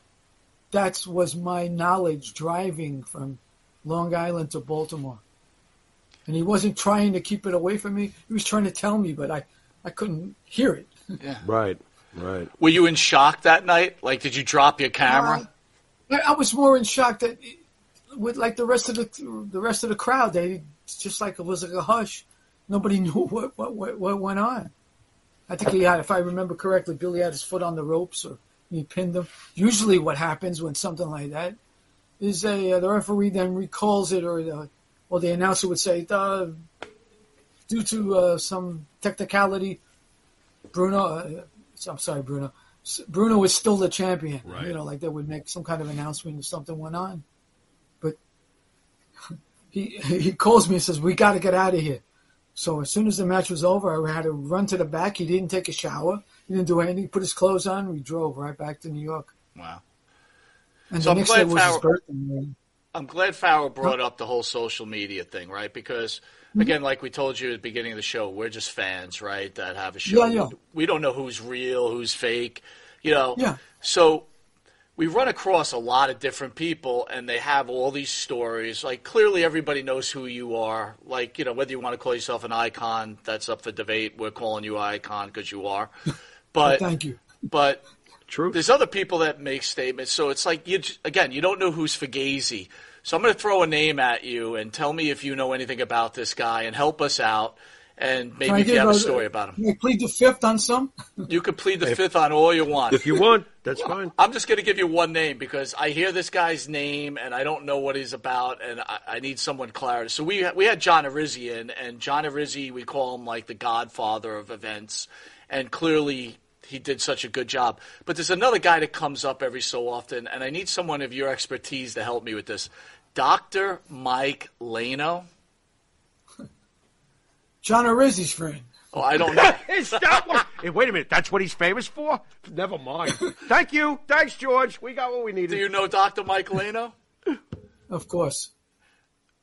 that was my knowledge driving from Long Island to Baltimore. And he wasn't trying to keep it away from me. He was trying to tell me, but I... I couldn't hear it. Yeah. Right, right. Were you in shock that night? Like, did you drop your camera? Uh, I was more in shock that, with like the rest of the the rest of the crowd, they just like it was like a hush. Nobody knew what what what, what went on. I think he had, if I remember correctly, Billy had his foot on the ropes, or he pinned him. Usually, what happens when something like that is a uh, the referee then recalls it, or the or the announcer would say, "Duh." Due to uh, some technicality, Bruno, uh, I'm sorry, Bruno, Bruno was still the champion. Right. You know, like they would make some kind of announcement if something went on. But he he calls me and says, "We got to get out of here." So as soon as the match was over, I had to run to the back. He didn't take a shower. He didn't do anything. He put his clothes on. We drove right back to New York. Wow. And so the I'm next day was Farrell, his birthday. I'm glad Farrell brought up the whole social media thing, right? Because, again, like we told you at the beginning of the show, we're just fans, right, that have a show. Yeah, yeah. We don't know who's real, who's fake, you know. Yeah. So we run across a lot of different people, and they have all these stories. Like, clearly everybody knows who you are. Like, you know, whether you want to call yourself an icon, that's up for debate. We're calling you icon because you are. But well, thank you. But – True. There's other people that make statements. So it's like, you again, you don't know who's Fugazi. So I'm going to throw a name at you and tell me if you know anything about this guy and help us out. And maybe if you have a story about him. Can I plead the fifth on some? You can plead the if, fifth on all you want. If you want, that's fine. I'm just going to give you one name because I hear this guy's name and I don't know what he's about and I, I need someone clarity. So we, we had John Arizzi in, and John Arizzi, we call him like the godfather of events. And clearly – he did such a good job. But there's another guy that comes up every so often, and I need someone of your expertise to help me with this. Doctor Mike Lano. John Arizzi's friend. Oh, I don't know. Hey, stop. Hey, wait a minute. That's what he's famous for? Never mind. Thank you. Thanks, George. We got what we needed. Do you know Doctor Mike Lano? Of course.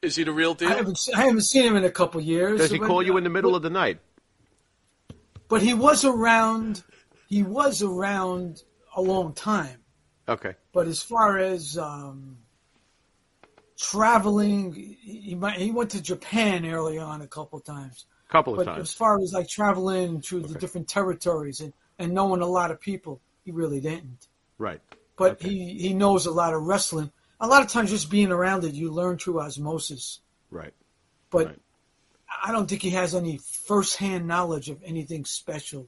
Is he the real deal? I haven't, I haven't seen him in a couple years. Does he call you in the middle but, of the night? But he was around... He was around a long time. Okay. But as far as um, traveling, he, might, he went to Japan early on a couple of times. A couple of but times. But as far as like traveling through okay. the different territories and, and knowing a lot of people, he really didn't. Right. But okay. he, he knows a lot of wrestling. A lot of times just being around it, you learn through osmosis. Right. But right. I don't think he has any firsthand knowledge of anything special.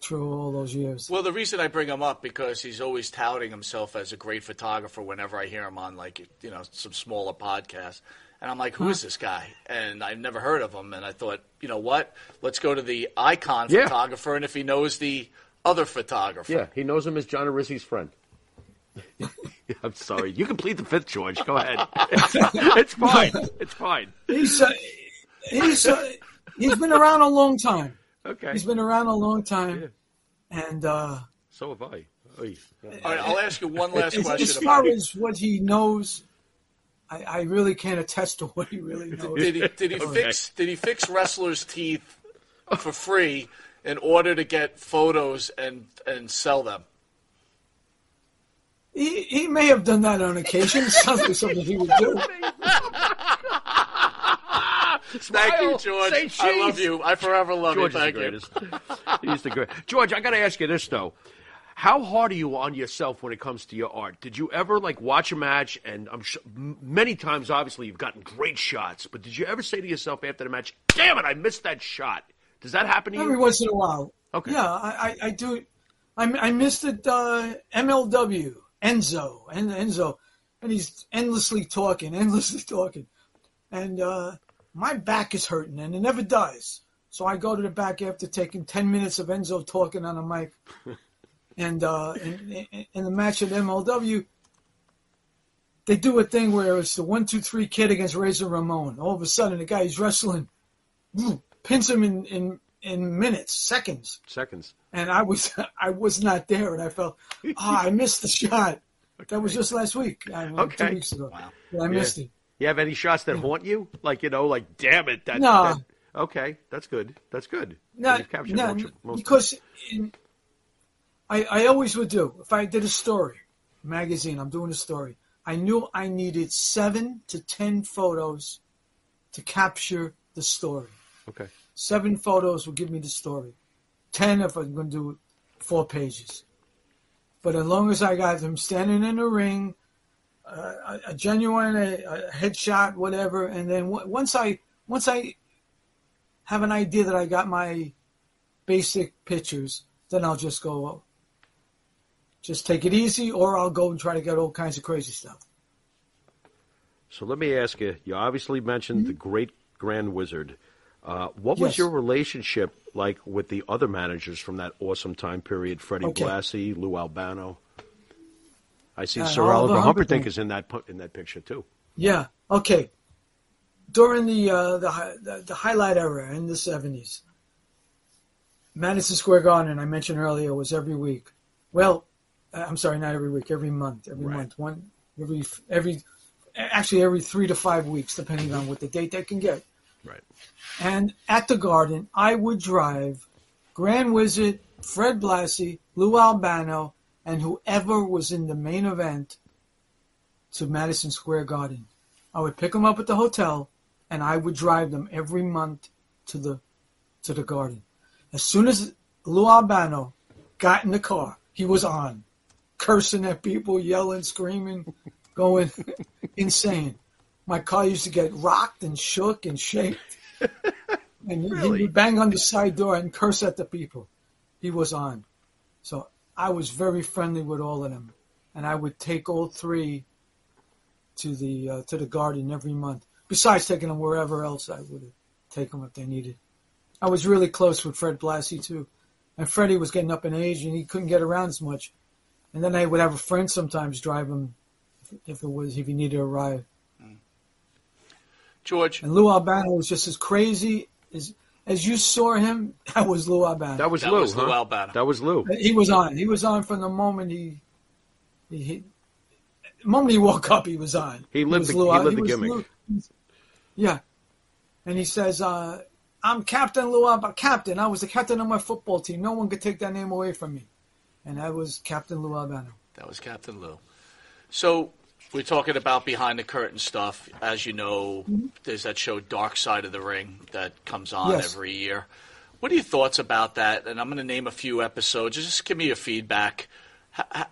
Through all those years. Well, the reason I bring him up because he's always touting himself as a great photographer whenever I hear him on, like, you know, some smaller podcast. And I'm like, who huh? is this guy? And I've never heard of him. And I thought, you know what? Let's go to the icon yeah. photographer. And if he knows the other photographer. Yeah, he knows him as John Arizzi's friend. I'm sorry. You can plead the fifth, George. Go ahead. It's, it's fine. It's fine. He's, uh, he's, uh, he's been around a long time. Okay. He's been around a long time, yeah. and uh, so have I. Oy. All right, I'll ask you one last as, question. As far about as what he knows, I, I really can't attest to what he really knows. Did he, did he okay. fix? Did he fix wrestlers' teeth for free in order to get photos and, and sell them? He he may have done that on occasion. It sounds like something he would do. Smile. Thank you, George. I love you. I forever love George you. Thank you. He's the greatest. George, I got to ask you this, though. How hard are you on yourself when it comes to your art? Did you ever, like, watch a match? And I'm sh- many times, obviously, you've gotten great shots. But did you ever say to yourself after the match, damn it, I missed that shot? Does that happen to Every you? Every once in a while. Okay. Yeah, I, I, I do. I, I missed it. Uh, M L W, Enzo, en- Enzo. And he's endlessly talking, endlessly talking. And, uh... my back is hurting, and it never does. So I go to the back after taking ten minutes of Enzo talking on a mic. And uh, in, in the match at M L W, they do a thing where it's the one two three kid against Razor Ramon. All of a sudden, the guy he's wrestling pins him in, in, in minutes, seconds. Seconds. And I was I was not there, and I felt, oh, I missed the shot. Okay. That was just last week. I mean, okay. Two weeks ago. Wow. But I missed yeah. it. You have any shots that haunt you? Like, you know, like, damn it. That, no. That, okay, that's good. That's good. No, no most, most because in, I, I always would do. If I did a story, magazine, I'm doing a story. I knew I needed seven to ten photos to capture the story. Okay. Seven photos will give me the story. Ten if I'm going to do four pages. But as long as I got them standing in the ring, Uh, a genuine, a, a headshot, whatever, and then w- once I once I have an idea that I got my basic pictures, then I'll just go, oh, just take it easy, or I'll go and try to get all kinds of crazy stuff. So let me ask you: you obviously mentioned mm-hmm. the great Grand Wizard. Uh, what yes. was your relationship like with the other managers from that awesome time period? Freddie okay. Blassie, Lou Albano. I see uh, Sir Oliver Humperdinck is in that in that picture too. Yeah. Okay. During the uh, the, the the highlight era in the seventies, Madison Square Garden, I mentioned earlier, was every week. Well, I'm sorry, not every week, every month, every right. month, one every every actually every three to five weeks, depending on what the date they can get. Right. And at the Garden, I would drive Grand Wizard, Fred Blassie, Lou Albano, and whoever was in the main event to Madison Square Garden. I would pick them up at the hotel, and I would drive them every month to the to the Garden. As soon as Lou Albano got in the car, he was on, cursing at people, yelling, screaming, going insane. My car used to get rocked and shook and shaked. And really? He would bang on the side door and curse at the people. He was on. So I was very friendly with all of them. And I would take all three to the uh, to the Garden every month, besides taking them wherever else I would take them if they needed. I was really close with Fred Blassie, too. And Freddie was getting up in age, and he couldn't get around as much. And then I would have a friend sometimes drive him if it was if he needed a ride. George. And Lou Albano was just as crazy as as you saw him. That was Lou Albano. That was that Lou. Was huh? Lou Albano. That was Lou. He was on. He was on from the moment he, he, he the moment he woke up. He was on. He lived he the, he lived he the gimmick. Lou. Yeah, and he says, uh, "I'm Captain Lou Albano. Captain, I was the captain of my football team. No one could take that name away from me." And that was Captain Lou Albano. That was Captain Lou. So. We're talking about behind-the-curtain stuff. As you know, mm-hmm. there's that show Dark Side of the Ring that comes on yes. every year. What are your thoughts about that? And I'm going to name a few episodes. Just give me your feedback.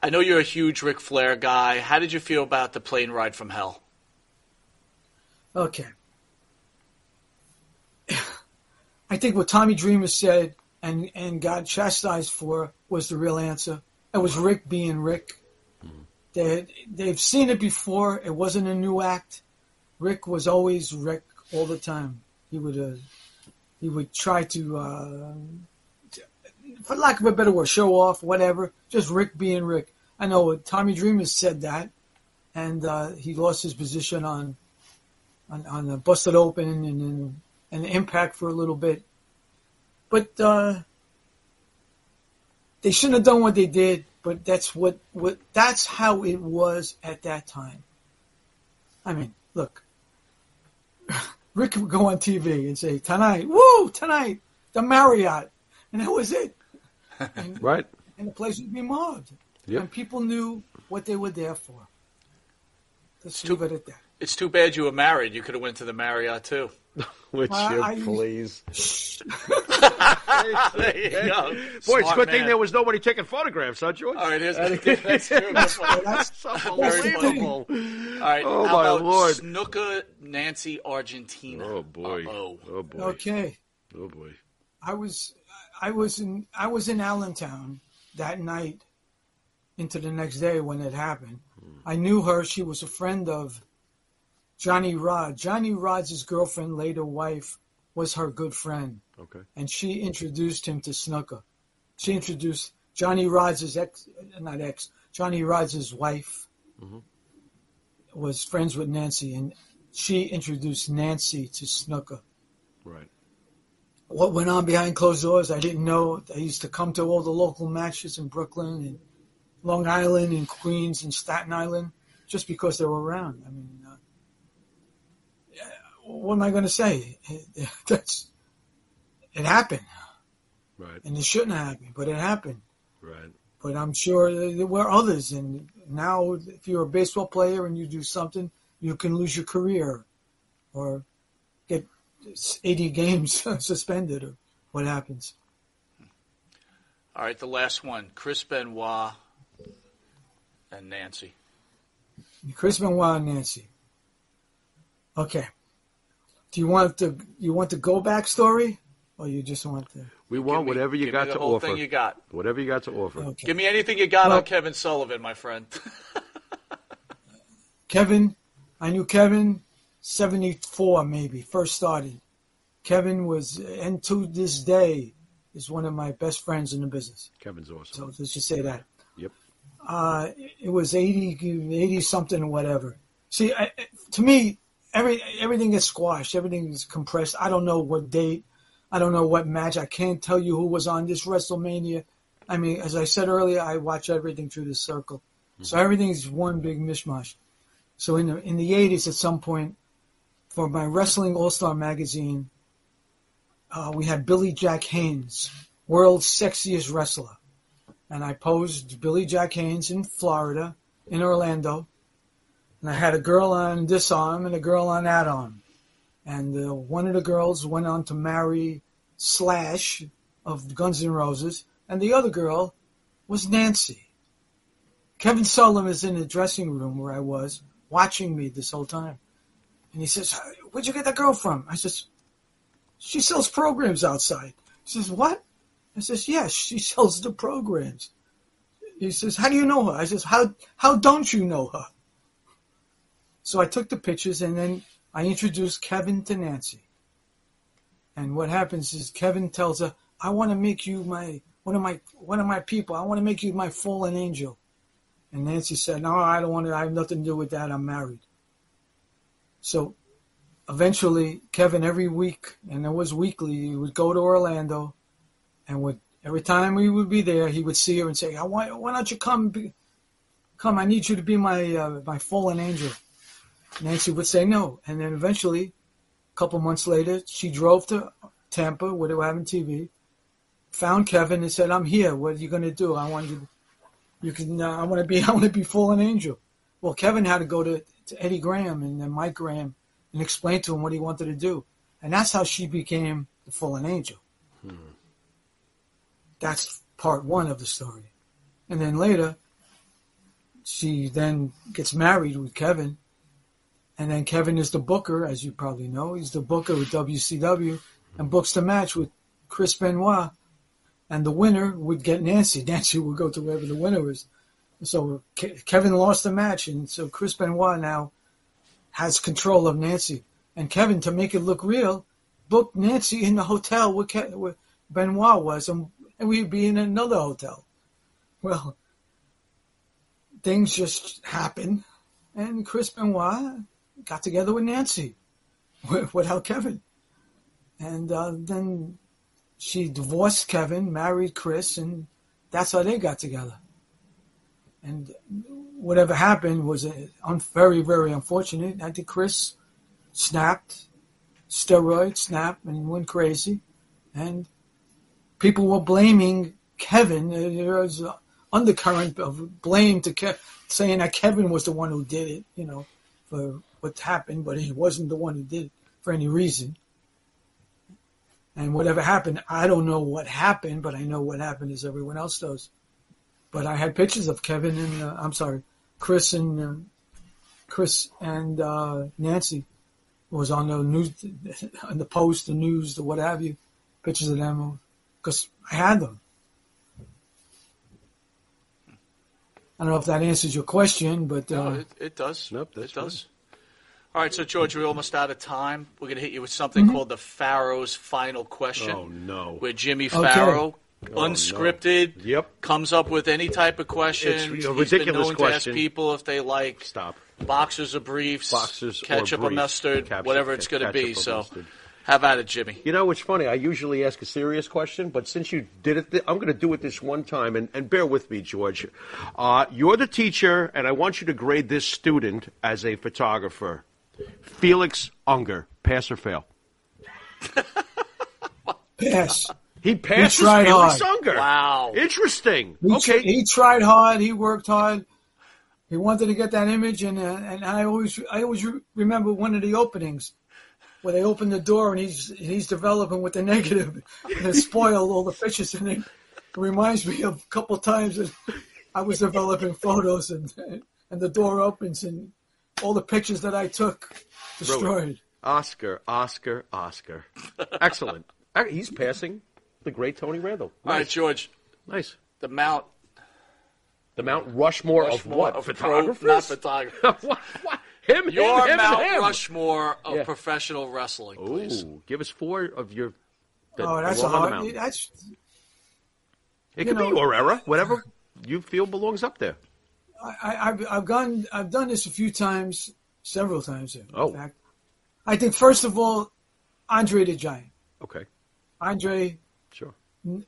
I know you're a huge Ric Flair guy. How did you feel about the plane ride from hell? Okay. I think what Tommy Dreamer said and, and got chastised for was the real answer. It was Rick being Rick. They, they've seen it before. It wasn't a new act. Rick was always Rick all the time. He would uh, he would try to, uh, for lack of a better word, show off, whatever. Just Rick being Rick. I know Tommy Dreamer said that, and uh, he lost his position on on, on the Busted Open and, and, and Impact for a little bit. But uh, they shouldn't have done what they did. But that's what, what that's how it was at that time. I mean, look, Rick would go on T V and say, "Tonight, woo, tonight, the Marriott," and that was it. And, right. And the place would be mobbed, yep. and people knew what they were there for. Let's leave it at that. It's too bad you were married. You could have went to the Marriott too. Would well, you I, please? There you go. Boy, smart it's a good man. Thing there was nobody taking photographs, huh, George? All right, here's the thing. That's true. That's, that's unbelievable. All right, oh, how my about Lord. Snooker Nancy Argentina. Oh boy. Uh-oh. Oh boy. Okay. Oh boy. I was, I was in, I was in Allentown that night, into the next day when it happened. Hmm. I knew her. She was a friend of Johnny Rod. Johnny Rod's girlfriend, later wife, was her good friend. Okay. And she introduced him to snooker. She introduced Johnny Rod's ex, not ex, Johnny Rod's wife mm-hmm. was friends with Nancy, and she introduced Nancy to snooker. Right. What went on behind closed doors, I didn't know. I used to come to all the local matches in Brooklyn and Long Island and Queens and Staten Island just because they were around. I mean, uh, what am I going to say? That's it happened, right? And it shouldn't have happened, but it happened, right? But I'm sure there were others. And now, if you're a baseball player and you do something, you can lose your career, or get eighty games suspended, or what happens. All right, the last one: Chris Benoit and Nancy. Chris Benoit and Nancy. Okay. Do you want the you want the go back story, or you just want the? We want me, whatever you got to offer. Give me the whole offer. Thing you got. Whatever you got to offer. Okay. Give me anything you got well, on Kevin Sullivan, my friend. Kevin, I knew Kevin, seventy-four maybe first started, Kevin was, and to this day, is one of my best friends in the business. Kevin's awesome. So let's just say that. Yep. Uh, it was eighty, eighty something or whatever. See, I, to me, every everything gets squashed. Everything is compressed. I don't know what date. I don't know what match. I can't tell you who was on this WrestleMania. I mean, as I said earlier, I watch everything through the circle. Mm-hmm. So everything's one big mishmash. So in the, in the eighties at some point, for my Wrestling All-Star magazine, uh, we had Billy Jack Haynes, World's Sexiest Wrestler. And I posed Billy Jack Haynes in Florida, in Orlando. And I had a girl on this arm and a girl on that arm. And uh, one of the girls went on to marry Slash of Guns N' Roses. And the other girl was Nancy. Kevin Sullivan is in the dressing room where I was, watching me this whole time. And he says, where'd you get that girl from? I says, she sells programs outside. He says, what? I says, yes, yeah, she sells the programs. He says, how do you know her? I says, how how don't you know her? So I took the pictures, and then I introduced Kevin to Nancy. And what happens is Kevin tells her, I want to make you my one of my one of my people. I want to make you my fallen angel. And Nancy said, no, I don't want to. I have nothing to do with that. I'm married. So eventually, Kevin, every week, and it was weekly, he would go to Orlando, and would, every time we would be there, he would see her and say, I want, why don't you come? Be, come, I need you to be my uh, my fallen angel. Nancy would say no. And then eventually, a couple months later, she drove to Tampa, where they were having T V, found Kevin and said, I'm here. What are you going to do? I want you, you can, uh, I want to be, I want to be fallen angel. Well, Kevin had to go to, to Eddie Graham and then Mike Graham and explain to him what he wanted to do. And that's how she became the fallen angel. Hmm. That's part one of the story. And then later, she then gets married with Kevin. And then Kevin is the booker, as you probably know. He's the booker with W C W and books the match with Chris Benoit. And the winner would get Nancy. Nancy would go to wherever the winner is. So Kevin lost the match, and so Chris Benoit now has control of Nancy. And Kevin, to make it look real, booked Nancy in the hotel where, Ke- where Benoit was, and, and we'd be in another hotel. Well, things just happened, and Chris Benoit got together with Nancy without Kevin. And uh, then she divorced Kevin, married Chris, and that's how they got together. And whatever happened was un- very, very unfortunate. I think Chris snapped, steroid snapped, and went crazy. And people were blaming Kevin. There was an undercurrent of blame to Ke- saying that Kevin was the one who did it, you know, for what happened, but he wasn't the one who did it for any reason. And whatever happened, I don't know what happened, but I know what happened as everyone else does. But I had pictures of Kevin and, uh, I'm sorry, Chris and uh, Chris and uh, Nancy was on the news, on the Post, the News, the what have you, pictures of them, because I had them. I don't know if that answers your question, but... Uh, no, it, it does. Nope, it funny. does. All right, so, George, we're almost out of time. We're going to hit you with something mm-hmm. called the Farrow's Final Question. Oh, no. Where Jimmy Farrow... Okay. Oh, unscripted, no. Yep. Comes up with any type of question. It's a ridiculous He's been known question. To ask people if they like Stop. boxers or briefs, boxers ketchup or, brief. or mustard, Capsule, whatever it's going to be. So mustard. Have at it, Jimmy. You know, it's funny. I usually ask a serious question, but since you did it, th- I'm going to do it this one time, and, and bear with me, George. Uh, you're the teacher, and I want you to grade this student as a photographer. Felix Unger, pass or fail? Pass. He passes Felix Unger. Wow. Interesting. He, okay. He tried hard. He worked hard. He wanted to get that image. And uh, and I always I always re- remember one of the openings where they opened the door and he's he's developing with the negative and it spoiled all the pictures. And it, it reminds me of a couple of times that I was developing photos and and the door opens and all the pictures that I took destroyed. Brilliant. Oscar, Oscar, Oscar. Excellent. He's passing. The great Tony Randall. Nice. All right, George. Nice. The Mount. The Mount Rushmore, Rushmore of what? Of photographers? Pro, not photographers. what, what? him, him, your him, Mount him. Rushmore of yeah. professional wrestling, please. Ooh, give us four of your. The, oh, that's a hard. That's. It could know, be your era, whatever you feel belongs up there. I, I've I've gone I've done this a few times, several times. In oh. fact, I think first of all, Andre the Giant. Okay. Andre. Sure. N-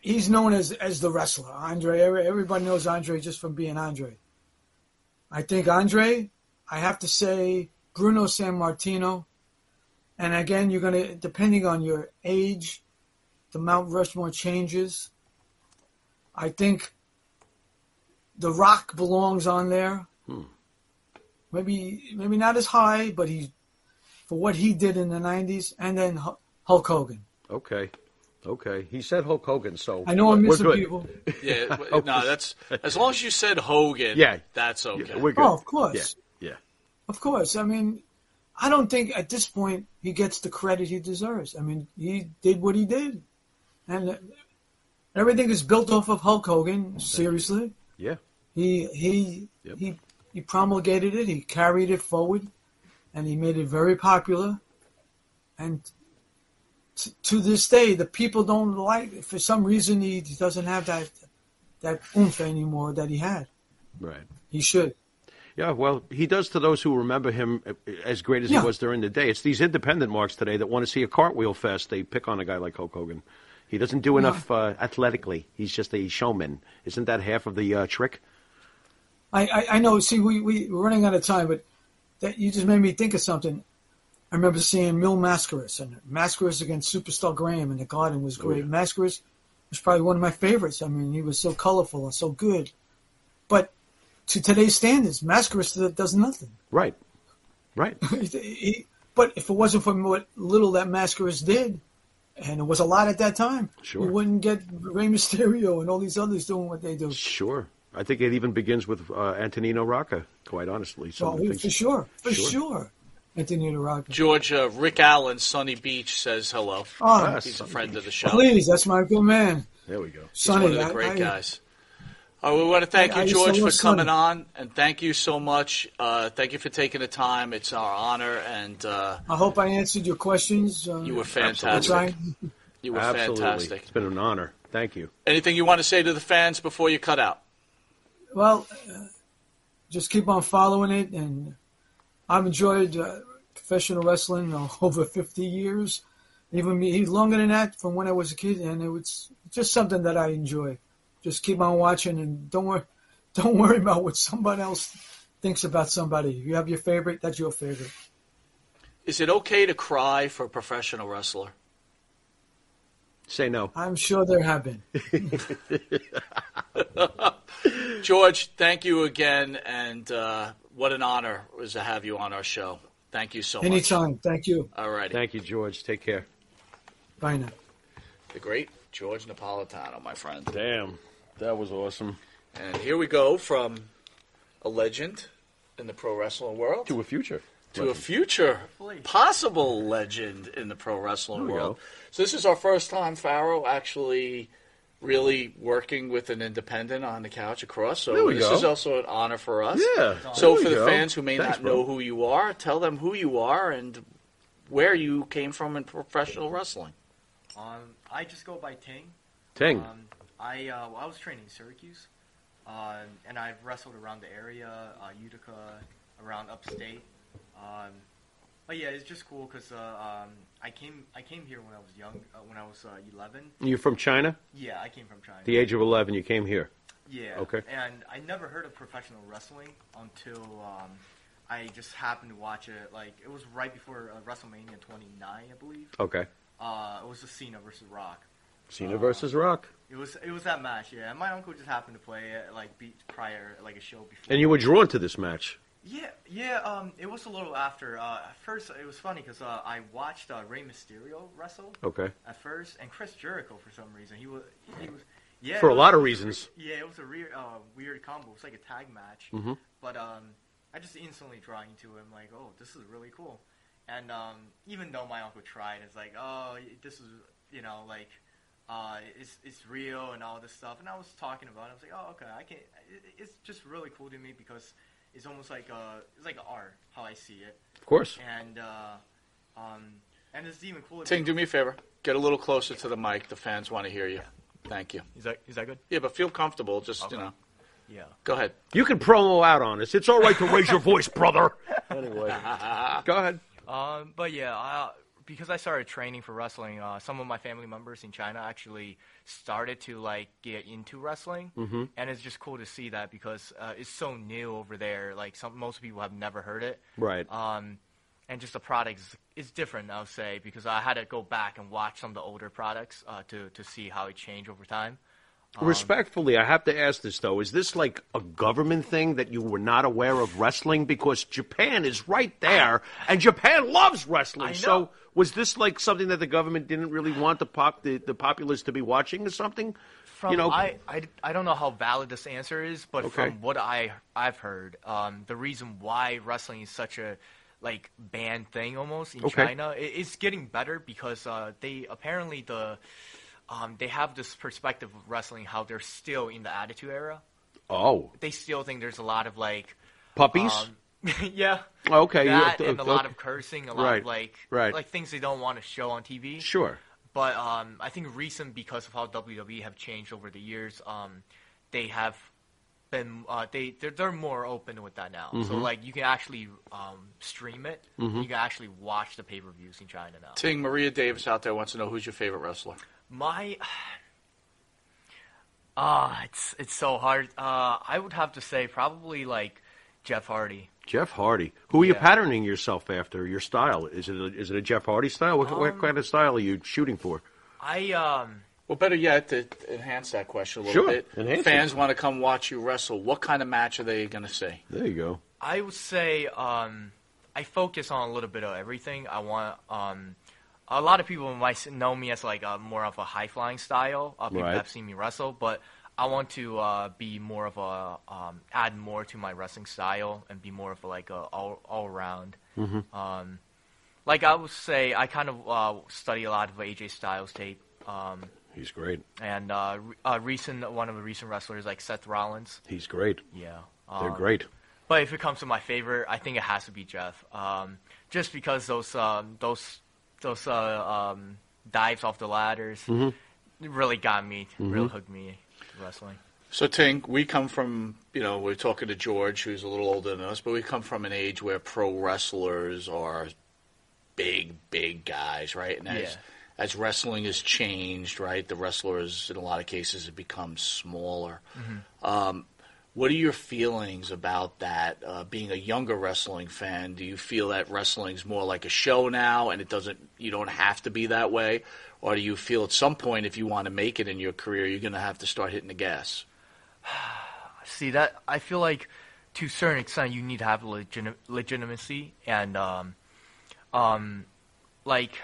He's known as, as the wrestler, Andre. Everybody knows Andre just from being Andre. I think Andre, I have to say Bruno Sammartino. And again, you're going to, depending on your age, the Mount Rushmore changes. I think The Rock belongs on there. Hmm. Maybe maybe not as high, but he, for what he did in the nineties. And then Hulk Hogan. Okay. Okay, he said Hulk Hogan, so I know I'm missing people. Yeah, no, that's as long as you said Hogan. Yeah, that's okay. Yeah, we're good. Oh, of course. Yeah, yeah, of course. I mean, I don't think at this point he gets the credit he deserves. I mean, he did what he did, and everything is built off of Hulk Hogan. Seriously. Yeah. He he yep. he he promulgated it. He carried it forward, and he made it very popular, and. To this day, the people don't like. For some reason, he doesn't have that that oomph anymore that he had. Right. He should. Yeah. Well, he does to those who remember him as great as yeah. he was during the day. It's these independent marks today that want to see a cartwheel fest. They pick on a guy like Hulk Hogan. He doesn't do enough no. uh, athletically. He's just a showman. Isn't that half of the uh, trick? I, I I know. See, we we we're running out of time, but that you just made me think of something. I remember seeing Mil Mascaris, and Mascaris against Superstar Graham in the Garden was great. Oh, yeah. Mascaris was probably one of my favorites. I mean, he was so colorful and so good. But to today's standards, Mascaris does nothing. Right, right. he, but if it wasn't for what little that Mascaris did, and it was a lot at that time, sure. you wouldn't get Rey Mysterio and all these others doing what they do. Sure. I think it even begins with uh, Antonino Rocca, quite honestly. Some well, for sure, for sure. sure. Anthony DeFaro. George, uh, Rick Allen, Sunny Beach says hello. Oh, yes, he's Sunny a friend Beach. Of the show. Please, that's my good man. There we go. He's Sunny, one of the great I, guys. I, uh, we want to thank I, you, George, for coming Sunny. On, and thank you so much. Uh, thank you for taking the time. It's our honor, and uh, I hope I answered your questions. Uh, you were fantastic. You were absolutely. Fantastic. It's been an honor. Thank you. Anything you want to say to the fans before you cut out? Well, uh, just keep on following it and. I've enjoyed uh, professional wrestling uh, over fifty years, even me, longer than that from when I was a kid, and it was just something that I enjoy. Just keep on watching, and don't worry, don't worry about what somebody else thinks about somebody. You have your favorite, that's your favorite. Is it okay to cry for a professional wrestler? Say no. I'm sure there have been. George, thank you again, and uh, what an honor was to have you on our show. Thank you so Anytime. Much. Anytime. Thank you. All right. Thank you, George. Take care. Bye now. The great George Napolitano, my friend. Damn. That was awesome. And here we go from a legend in the pro wrestling world. To a future. To a future possible legend in the pro wrestling world. Go. So this is our first time, Farrow, actually really working with an independent on the couch across. So this go. Is also an honor for us. Yeah. So for the go. Fans who may Thanks, not know bro. Who you are, tell them who you are and where you came from in professional wrestling. Um, I just go by Ting. Ting. Um, I uh, well, I was training in Syracuse, uh, and I've wrestled around the area, uh, Utica, around upstate. Um, but yeah, it's just cool because uh, um, I came I came here when I was young, uh, when I was uh, eleven. You're from China? Yeah, I came from China. The age of eleven, you came here? Yeah. Okay. And I never heard of professional wrestling until um, I just happened to watch it. Like, it was right before uh, WrestleMania twenty-nine, I believe. Okay. Uh, it was the Cena versus Rock. Cena uh, versus Rock. It was it was that match, yeah. And my uncle just happened to play it, like, beat prior, like a show before. And you were drawn to this match? Yeah, yeah. Um, it was a little after. Uh, at first, it was funny because uh, I watched uh, Rey Mysterio wrestle. Okay. At first, and Chris Jericho for some reason he was he was yeah for a was, lot of reasons. Yeah, it was a weird uh, weird combo. It's like a tag match. Mm-hmm. But um, I just instantly drawn into him like, oh, this is really cool. And um, even though my uncle tried, it's like, oh, this is you know like uh, it's it's real and all this stuff. And I was talking about it. I was like, oh, okay, I can. It, it's just really cool to me because. is almost like a, it's like an R, how I see it. Of course. And uh, um, and it's even cooler. Ting, do me a favor. Get a little closer to the mic. The fans want to hear you. Yeah. Thank you. Is that is that good? Yeah, but feel comfortable. Just, okay. you know. Yeah. Go ahead. You can promo out on us. It's all right to raise your voice, brother. Anyway. Go ahead. Um, but, yeah, I, because I started training for wrestling, uh, some of my family members in China actually started to, like, get into wrestling. Mm-hmm. And it's just cool to see that because uh, it's so new over there. Like, some, most people have never heard it. Right. Um, and just the product is, is different, I would say, because I had to go back and watch some of the older products uh, to, to see how it changed over time. Um, Respectfully, I have to ask this, though. Is this like a government thing that you were not aware of wrestling? Because Japan is right there, and Japan loves wrestling. So was this like something that the government didn't really want the pop the, the populace to be watching or something? From, you know, I, I, I don't know how valid this answer is, but okay. from what I, I've heard, um, the reason why wrestling is such a like banned thing almost in okay. China, it, it's getting better because uh, they apparently the – Um, they have this perspective of wrestling, how they're still in the Attitude Era. Oh. They still think there's a lot of, like... Puppies? Um, yeah. Okay. That yeah, and okay. a lot of cursing, a lot right. of, like, right. like, things they don't want to show on T V. Sure. But um, I think recent, because of how W W E have changed over the years, um, they have been... Uh, they, they're, they're more open with that now. Mm-hmm. So, like, you can actually um, stream it. Mm-hmm. You can actually watch the pay-per-views in China now. Ting, Maria Davis out there wants to know, who's your favorite wrestler? My, ah, uh, it's it's so hard. Uh, I would have to say probably like Jeff Hardy. Jeff Hardy. Who are yeah. you patterning yourself after? Your style is it? A, is it a Jeff Hardy style? What, um, what kind of style are you shooting for? I um. Well, better yet, to enhance that question a little sure, bit. Enhance Fans it. want to come watch you wrestle. What kind of match are they going to see? There you go. I would say um, I focus on a little bit of everything. I want um. A lot of people might know me as like a, more of a high-flying style. Uh, people right. have seen me wrestle, but I want to uh, be more of a um, add more to my wrestling style and be more of a, like a all all around. Mm-hmm. Um, like I would say, I kind of uh, study a lot of A J Styles tape. Um, He's great. And uh, re- a recent one of the recent wrestlers like Seth Rollins. He's great. Yeah, um, they're great. But if it comes to my favorite, I think it has to be Jeff, um, just because those um, those. Those uh, um, dives off the ladders mm-hmm. really got me, mm-hmm. really hooked me to wrestling. So, Ting, we come from, you know, we're talking to George, who's a little older than us, but we come from an age where pro wrestlers are big, big guys, right? And as, yeah. as wrestling has changed, right, the wrestlers, in a lot of cases, have become smaller. Mm-hmm. Um, what are your feelings about that? Uh, being a younger wrestling fan, do you feel that wrestling's more like a show now, and it doesn't? You don't have to be that way, or do you feel at some point, if you want to make it in your career, you're going to have to start hitting the gas? See that? I feel like, to a certain extent, you need to have legit- legitimacy, and um, um, like,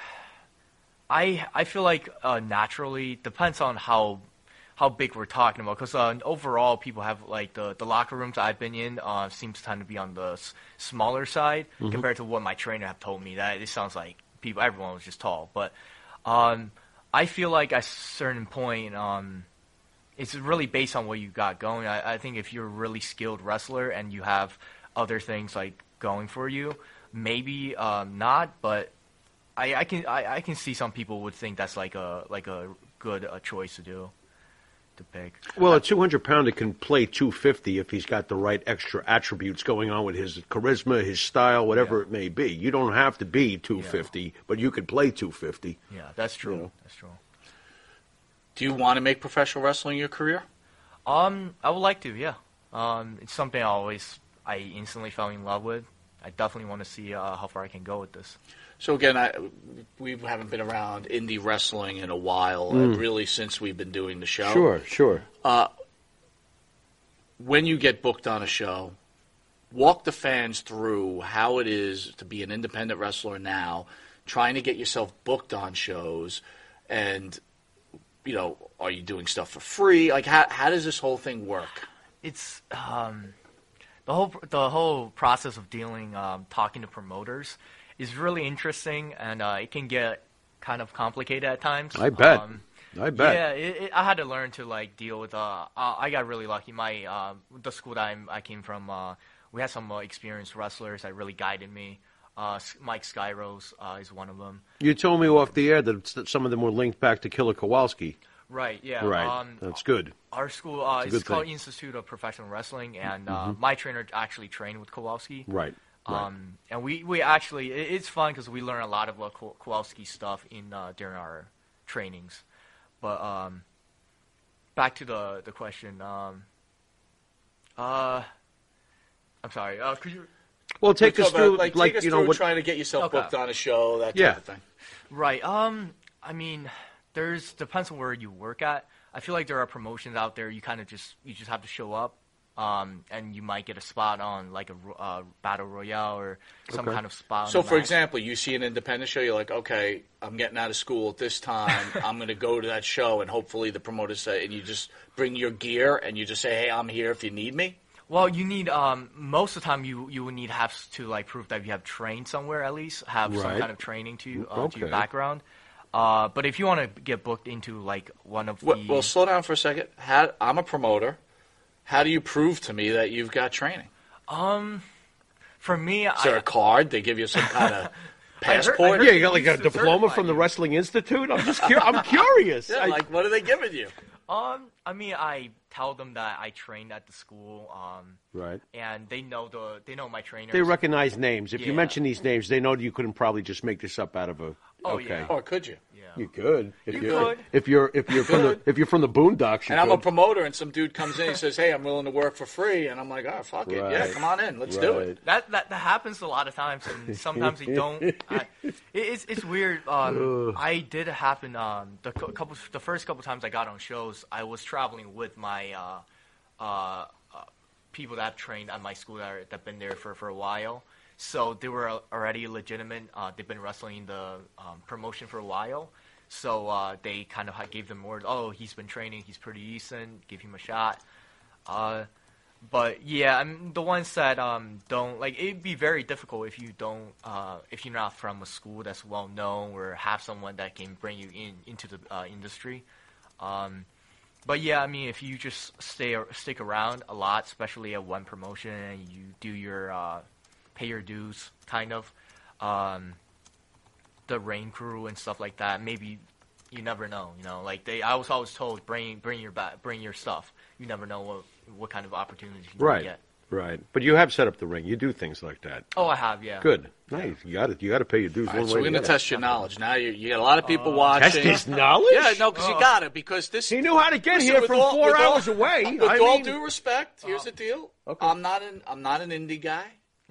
I I feel like uh, naturally depends on how. how big we're talking about, because uh, overall people have, like, the, the locker rooms I've been in uh, seems to tend to be on the s- smaller side mm-hmm. compared to what my trainer have told me. That it sounds like people, everyone was just tall. But um, I feel like at a certain point, um, it's really based on what you got going. I, I think if you're a really skilled wrestler and you have other things, like, going for you, maybe um, not, but I, I can I, I can see some people would think that's, like, a like a good a choice to do. Big. Well, a two hundred pounder can play two fifty if he's got the right extra attributes going on with his charisma, his style, whatever yeah. it may be. You don't have to be two fifty, yeah. but you could play two fifty. Yeah, that's true. You know? That's true. Do you want to make professional wrestling your career? Um, I would like to. Yeah, um, it's something I always, I instantly fell in love with. I definitely want to see uh, how far I can go with this. So, again, I, we haven't been around indie wrestling in a while, mm. and really since we've been doing the show. Sure, sure. Uh, when you get booked on a show, walk the fans through how it is to be an independent wrestler now, trying to get yourself booked on shows, and, you know, are you doing stuff for free? Like, how, how does this whole thing work? It's... Um... The whole the whole process of dealing, um, talking to promoters is really interesting, and uh, it can get kind of complicated at times. I bet. Um, I bet. Yeah, it, it, I had to learn to like deal with. Uh, I, I got really lucky. My uh, the school that I'm, I came from uh, we had some uh, experienced wrestlers that really guided me. Uh, Mike Skyros uh, is one of them. You told me off the air that some of them were linked back to Killer Kowalski. Right, yeah. Right, um, that's good. Our school uh, is called thing. Institute of Professional Wrestling, and uh, mm-hmm. my trainer actually trained with Kowalski. Right, right. Um, and we, we actually, it, it's fun because we learn a lot of uh, Kowalski stuff in uh, during our trainings. But um, back to the, the question. Um, uh, I'm sorry, uh, could you... Well, take us through, like, like us you know, what... trying to get yourself okay. booked on a show, that type yeah. of thing. Right. Um, I mean, there's depends on where you work at. I feel like there are promotions out there. You kind of just you just have to show up, um, and you might get a spot on like a uh, battle royale or some okay. kind of spot. So, for match. example, you see an independent show. You're like, okay, I'm getting out of school at this time. I'm going to go to that show, and hopefully the promoter say, and you just bring your gear and you just say, hey, I'm here if you need me. Well, you need um, most of the time you you would need have to like prove that you have trained somewhere at least have right. some kind of training to uh, okay. to your background. Uh, but if you want to get booked into like one of the well, well, slow down for a second. How, I'm a promoter. How do you prove to me that you've got training? Um, for me, is there I, a card they give you some kind of passport? I heard, I heard yeah, you got like a diploma from the Wrestling Institute. I'm just cur- I'm curious. Yeah, I, like what are they giving you? Um, I mean, I tell them that I trained at the school. Um, right. And they know the they know my trainers. They recognize names. If yeah. you mention these names, they know you couldn't probably just make this up out of a. Oh okay. yeah. Or could you? Yeah. You could. If you could. If you're if you're from the if you're from the Boondocks. You and I'm could. a promoter, and some dude comes in and says, "Hey, I'm willing to work for free," and I'm like, "Oh, fuck right. it, yeah, come on in, let's right. do it." That, that that happens a lot of times, and sometimes they don't. I, it, it's it's weird. Um, I did happen. Um, the couple the first couple times I got on shows, I was traveling with my uh, uh, people that I've trained at my school that are, that've been there for, for a while. So they were already legitimate. Uh, they've been wrestling in the um, promotion for a while. So uh, they kind of gave them words. Oh, he's been training. He's pretty decent. Give him a shot. Uh, but yeah, I mean, the ones that um, don't like it'd be very difficult if you don't uh, if you're not from a school that's well known or have someone that can bring you in into the uh, industry. Um, But yeah, I mean, if you just stay stick around a lot, especially at one promotion, and you do your uh, pay your dues, kind of, um, the rain crew and stuff like that. Maybe you never know, you know. Like they, I was always told, bring bring your ba- bring your stuff. You never know what what kind of opportunities you right. get. Right, but you have set up the ring. You do things like that. Oh, I have, yeah. Good, nice. You got it. You got to pay your dues. All right, so we're gonna test your knowledge. Now you you got a lot of people uh, watching. Test his knowledge? Yeah, no, because uh, you got it. Because this he knew how to get listen, here from all, four hours all, away. With I all mean, due respect, here's the deal. Okay. I'm not an I'm not an indie guy.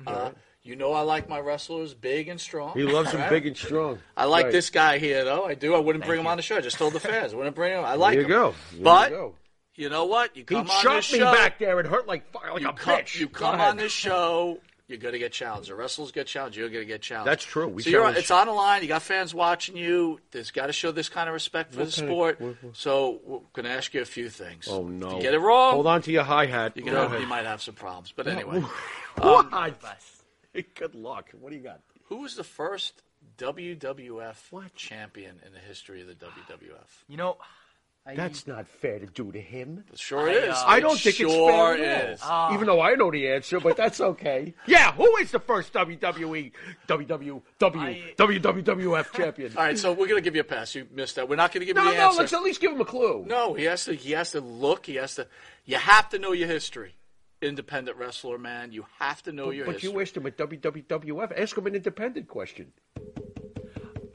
Uh, right. You know, I like my wrestlers big and strong. He loves right? them big and strong. I like right. this guy here, though. I do. I wouldn't Thank bring you. him on the show. I just told the fans. I wouldn't bring him. I like him. There you him. go. There but. You go. You know what? You come he on this show. He shot me back there. It hurt like, like a come, bitch. You come on this show, you're going to get challenged. The wrestlers get challenged. You're going to get challenged. That's true. We so you're on, it's on the line. You got fans watching you. There's got to show this kind of respect for what the sport. Of, what, what? So we're going to ask you a few things. Oh, no. If you get it wrong. Hold on to your hi-hat. You're gonna have, you might have some problems. But anyway. What? Um, Good luck. What do you got? Who was the first W W F what? champion in the history of the W W F? You know... That's not fair to do to him. Sure it is. I don't think it's fair at all. Even though I know the answer, but that's okay. Yeah, who is the first W W E, W W W, W W F champion? All right, so we're going to give you a pass. You missed that. We're not going to give you the answer. No, no, let's at least give him a clue. No, he has to He has to look. He has to. You have to know your history. Independent wrestler, man. You have to know your history. But you asked him a W W F. Ask him an independent question.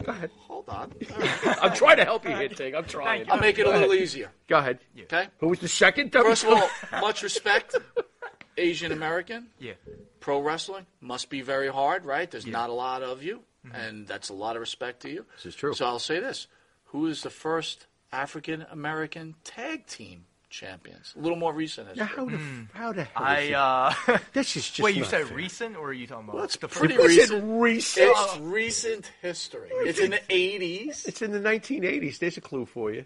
Go ahead. Hold on. Right. I'm trying to help you here, Ting. I'm trying. I'll make it a little easier. Go ahead. Yeah. Okay. Who was the second? First of all, much respect. Asian American. Yeah. Pro wrestling must be very hard, right? There's yeah. not a lot of you, mm-hmm. and that's a lot of respect to you. This is true. So I'll say this: who is the first African American tag team champions? A little more recent. History. Now, how the mm. how the hell? I uh, this is just wait. You said fair. recent, or are you talking about? Well, it's the pretty recent. recent. It's recent history. It's in the eighties. It's in the nineteen eighties. There's a clue for you.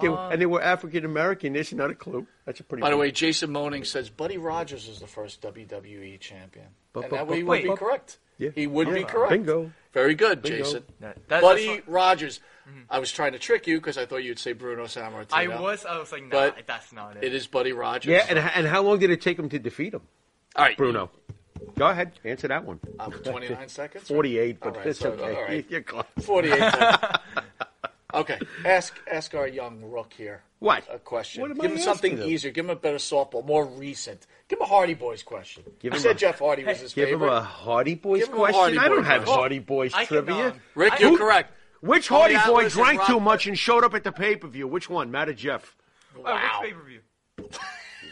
They were, um, and they were African American. There's not a clue. That's a pretty. By the way, Jason Moning says Buddy Rogers is the first W W E champion, but, and but, that way he would wait, be but, correct. Yeah. He would yeah. be correct. Bingo. Very good, Bingo. Jason. That, that, Buddy Rogers. Mm-hmm. I was trying to trick you because I thought you'd say Bruno Sammartino. I was. I was like, no, nah, that's not it. It is Buddy Rogers. Yeah, and and how long did it take him to defeat him? All right, Bruno. Go ahead. Answer that one. Um, twenty-nine seconds? forty-eight, but right, it's so, okay. All right. You're close. forty-eight seconds. Okay. Ask ask our young rook here. What? A question. What Give him something them? easier. Give him a better softball, more recent. Give him a Hardy Boys question. Give you him said a, Jeff Hardy was his give favorite. Give him a Hardy Boys Hardy question? Boy I don't have Hardy Boys I trivia. Can, um, Rick, I, you're who, correct. Which Hardy oh, Boy drank too much and showed up at the pay-per-view? Which one? Matt or Jeff? Wow. Oh, which pay-per-view?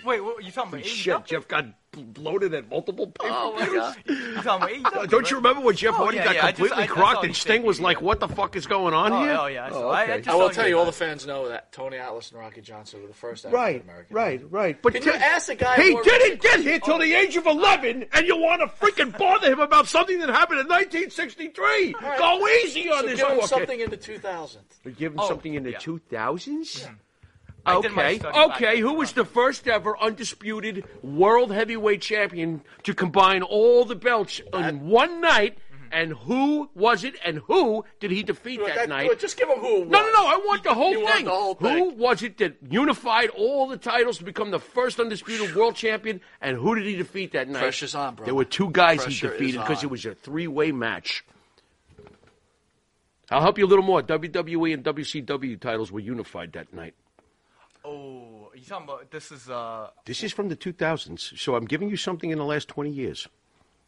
Wait, what were you talking about? Shit, Jeff got bloated at multiple pay-per-views. Oh, my God. Don't you remember when Jeff Hardy oh, yeah, got yeah. completely I just, I, crocked I and Sting was like, what the fuck is going on oh, here? Oh, yeah. I, saw, oh, okay. I, I, just I will tell you, all that. The fans know that Tony Atlas and Rocky Johnson were the first African-American. Right, right, right. But Can t- you ask the guy... He didn't get here till oh, the age of eleven, and you want to freaking bother him about something that happened in nineteen sixty-three. Right. Go easy on so this. give him something in the two thousands. Give him something in the two thousands? Yeah. Okay, okay. Who was the first ever undisputed world heavyweight champion to combine all the belts in one night? And who was it? And who did he defeat that, that night? Just give him who. No, no, no. I want the whole, thing. the whole thing. Who was it that unified all the titles to become the first undisputed world champion? And who did he defeat that night? Pressure's on, bro. There were two guys Pressure he defeated because it was a three-way match. I'll help you a little more. W W E and W C W titles were unified that night. Oh, you talking about this is uh This is from the two thousands, so I'm giving you something in the last twenty years.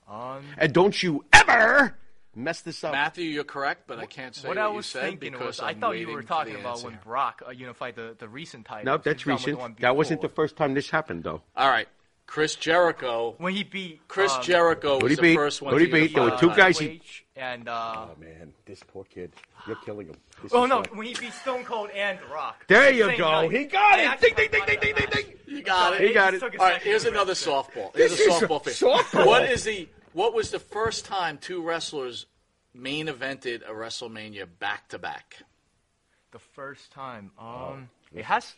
Um, and don't you ever mess this up, Matthew. You're correct, but I can't say what, what I was you thinking said was I'm I thought you were talking about answer. when Brock uh, unified the, the recent title. No, that's recent. That wasn't the first time this happened, though. All right, Chris Jericho. When he beat Chris um, Jericho was the beat, first one. Who he beat? There were two guys. He... And uh... oh man, this poor kid. You're killing him. This oh, no, like... when he beat Stone Cold and Rock. There you go. Night. He got I it. Ding, ding, ding, ding, ding, ding. You got it. He got it. All right, here's another softball. Here's a softball thing. Softball. What is the what was the first time two wrestlers main evented a WrestleMania back to back? The first time. Um oh. It has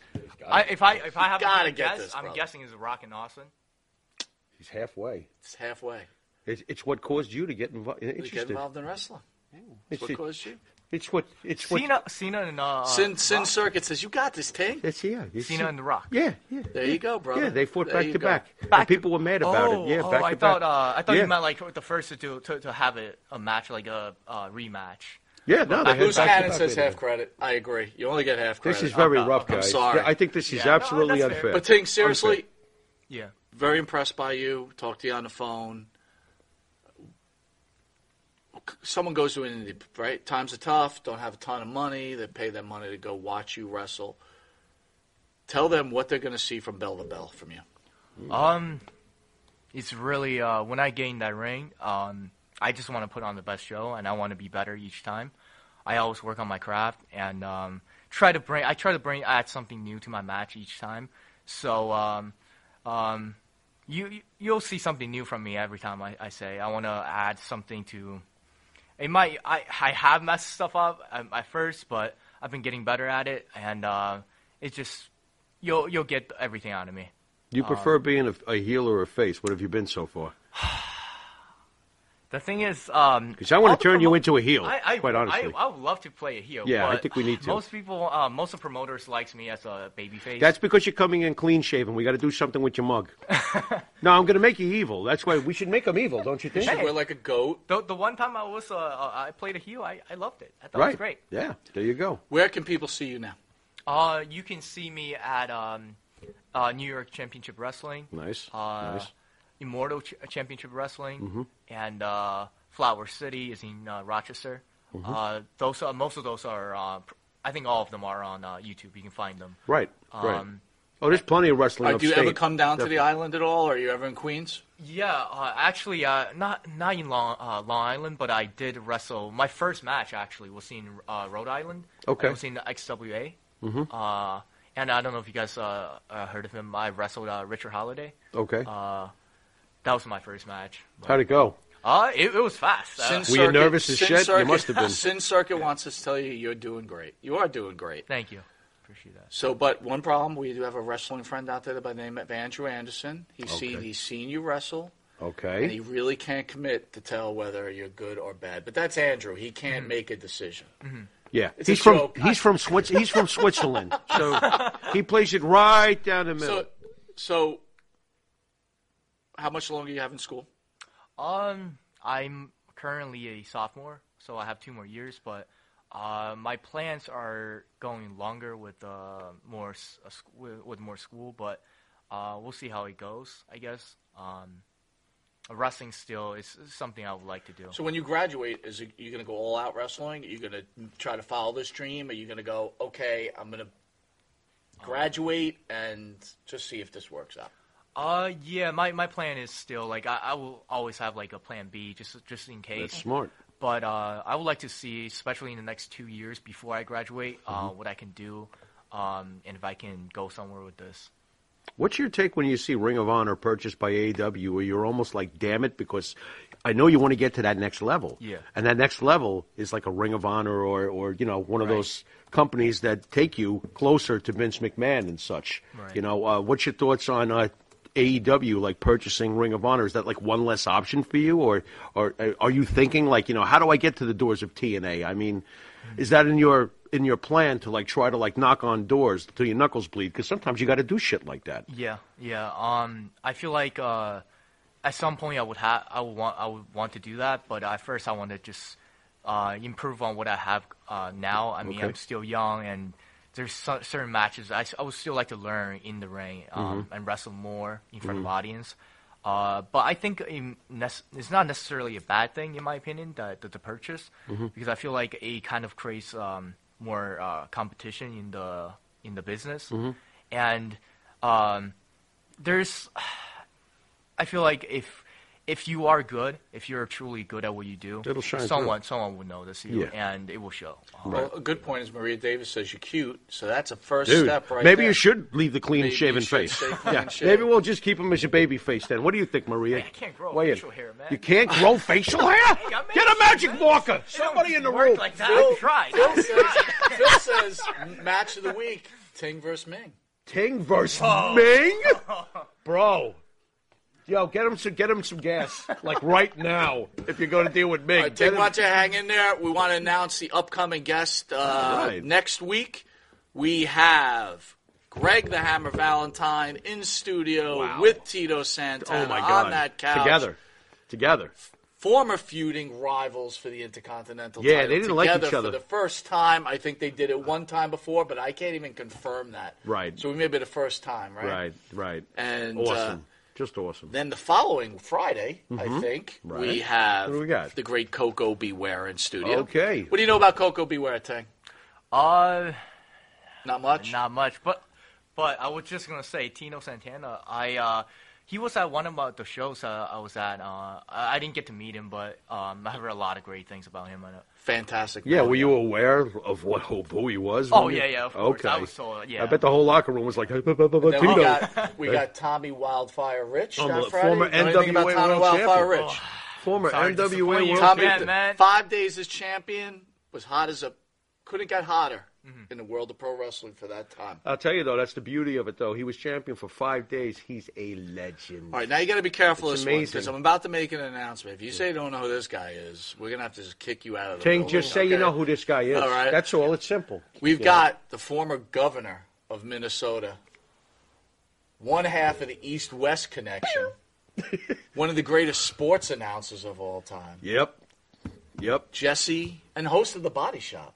I, if I if I have to guess, this, I'm brother. guessing it's Rock and Austin. He's halfway. It's halfway. It's, it's what caused you to get involved. Interested. Get involved in wrestling. Yeah. It's, it's what it, caused you. It's what. It's what. Cena, Cena and uh, Sin, Sin Circuit says you got this, Ting. That's yeah. It's Cena it. and the Rock. Yeah, yeah. There yeah. you go, brother. Yeah, they fought there back to go. back. back and people were mad about oh, it. Yeah, oh, back I to thought, back. Uh, I thought yeah. you meant like the first to do, to, to have it, a match like a uh, rematch. Yeah, no. Who's had it says half credit? I agree. You only get half credit. This is very oh, rough, guys. I'm sorry. I think this is yeah, absolutely no, unfair. Fair. But Ting, seriously, unfair. yeah, very impressed by you. Talked to you on the phone. Someone goes to an indie, right? Times are tough. Don't have a ton of money. They pay them money to go watch you wrestle. Tell them what they're going to see from bell to bell from you. Um, it's really uh, when I gained that ring. Um. I just want to put on the best show, and I want to be better each time. I always work on my craft and um, try to bring. I try to bring add something new to my match each time. So um, um, you you'll see something new from me every time I, I say I want to add something to. It might I I have messed stuff up at first, but I've been getting better at it, and uh, it's just you'll you'll get everything out of me. You prefer um, being a, a heel or a face? What have you been so far? The thing is, um, because I want to turn promo- you into a heel. I, I, quite honestly, I, I would love to play a heel. Yeah, but I think we need to. Most people, uh, most of the promoters likes me as a babyface. That's because you're coming in clean shaven. We got to do something with your mug. No, I'm going to make you evil. That's why we should make them evil, don't you think? You should wear like a goat. The, the one time I was, uh, I played a heel. I, I loved it. I thought right. it was great. Yeah, there you go. Where can people see you now? Uh, you can see me at um, uh, New York Championship Wrestling. Nice. Uh, nice. Immortal Ch- Championship Wrestling, mm-hmm. and uh, Flower City is in uh, Rochester. Mm-hmm. Uh, those are, most of those are, uh, pr- I think all of them are on uh, YouTube. You can find them. Right, um, right. Oh, there's plenty of wrestling upstate. Do you ever come down Definitely. to the island at all? Or are you ever in Queens? Yeah, uh, actually, uh, not not in Long, uh, Long Island, but I did wrestle. My first match, actually, was in uh, Rhode Island. Okay. It was in the X W A. Mm-hmm. Uh, and I don't know if you guys uh, uh, heard of him. I wrestled uh, Richard Holiday. Okay. Uh That was my first match. But, How'd it go? Uh, it, it was fast. Uh, Were you nervous as shit? Circuit, you must have been. Sin Circuit wants us to tell you you're doing great. You are doing great. Thank you. Appreciate that. So, but one problem, we do have a wrestling friend out there by the name of Andrew Anderson. He's, okay. seen, he's seen you wrestle. Okay. And he really can't commit to tell whether you're good or bad. But that's Andrew. He can't mm-hmm. make a decision. Mm-hmm. Yeah, it's he's from joke. he's from Swiss, he's from Switzerland. So he plays it right down the middle. So. so How much longer do you have in school? Um, I'm currently a sophomore, so I have two more years, but uh, my plans are going longer with uh, more uh, with, with more school, but uh, we'll see how it goes, I guess. Um, wrestling still is something I would like to do. So when you graduate, is it, you going to go all out wrestling? Are you going to try to follow this dream? Are you going to go, okay, I'm going to graduate and just see if this works out? Uh, yeah, my, my plan is still, like, I, I will always have, like, a plan B just just in case. That's smart. But uh, I would like to see, especially in the next two years before I graduate, mm-hmm. uh, what I can do um, and if I can go somewhere with this. What's your take when you see Ring of Honor purchased by A E W where you're almost like, damn it, because I know you want to get to that next level. Yeah. And that next level is like a Ring of Honor or, or you know, one right. of those companies that take you closer to Vince McMahon and such. Right. You know, uh, what's your thoughts on uh, A E W, like, purchasing Ring of Honor? Is that, like, one less option for you? Or, or are you thinking, like, you know, how do I get to the doors of T N A? I mean, mm-hmm. is that in your in your plan to, like, try to, like, knock on doors until your knuckles bleed? Because sometimes you got to do shit like that. Yeah, yeah. Um, I feel like uh, at some point I would have I would want I would want to do that, but at first I want to just uh, improve on what I have uh, now. I mean, okay. I'm still young, and there's so, certain matches I, I would still like to learn in the ring um, mm-hmm. and wrestle more in front mm-hmm. of audience. Uh, but I think in, it's not necessarily a bad thing, in my opinion, that the purchase, mm-hmm. because I feel like it kind of creates um, more uh, competition in the in the business. Mm-hmm. And um, there's, I feel like if if you are good, if you're truly good at what you do, it'll shine someone through. Someone will notice you, yeah. and it will show. Um, well, a good point is Maria Davis says you're cute, so that's a first Dude, step right maybe there. Maybe you should leave the clean-shaven face. Clean yeah. Maybe we'll just keep him as a baby face then. What do you think, Maria? Man, I can't grow Wait, facial hair, man. You can't grow facial hair? Hey, get a magic sense. Marker. Somebody in the room. Like that. Phil, tried. Phil, says, Phil says match of the week, Ting versus Ming. Ting versus oh. Ming? Bro. Yo, get him some, get him some gas, like right now, if you're going to deal with me. All right, take watch to hang in there. We want to announce the upcoming guest uh, right. next week. We have Greg the Hammer Valentine in studio wow. with Tito Santana oh my God. On that couch. Together. Together. Former feuding rivals for the Intercontinental yeah, title. Yeah, they didn't like each other. For the first time. I think they did it one time before, but I can't even confirm that. Right. So we may be the first time, right? Right, right. And, awesome. Uh, Just awesome. Then the following Friday, mm-hmm. I think, right. we have we the great Koko B. Ware in studio. Okay. What do you know about Koko B. Ware, Tang? Uh, not much? Not much. But but I was just going to say, Tino Santana, I uh, he was at one of the shows uh, I was at. Uh, I didn't get to meet him, but um, I heard a lot of great things about him. Fantastic. Yeah, were you aware of what who he was? Oh, yeah, yeah, of course. Okay. I was told, yeah. I bet the whole locker room was like, then we got, we got Tommy Wildfire Rich that Friday. Former N W A Wildfire Rich. Former N W A World Champion. Five days as champion, was hot as a – couldn't get hotter in the world of pro wrestling for that time. I'll tell you, though, that's the beauty of it, though. He was champion for five days. He's a legend. All right, now you got to be careful of this one, because I'm about to make an announcement. If you say you don't know who this guy is, we're going to have to just kick you out of the Ting, building, just say okay? you know who this guy is. All right. That's all. It's simple. We've yeah. got the former governor of Minnesota, one half of the East-West connection, one of the greatest sports announcers of all time. Yep. Yep. Jesse, and host of The Body Shop.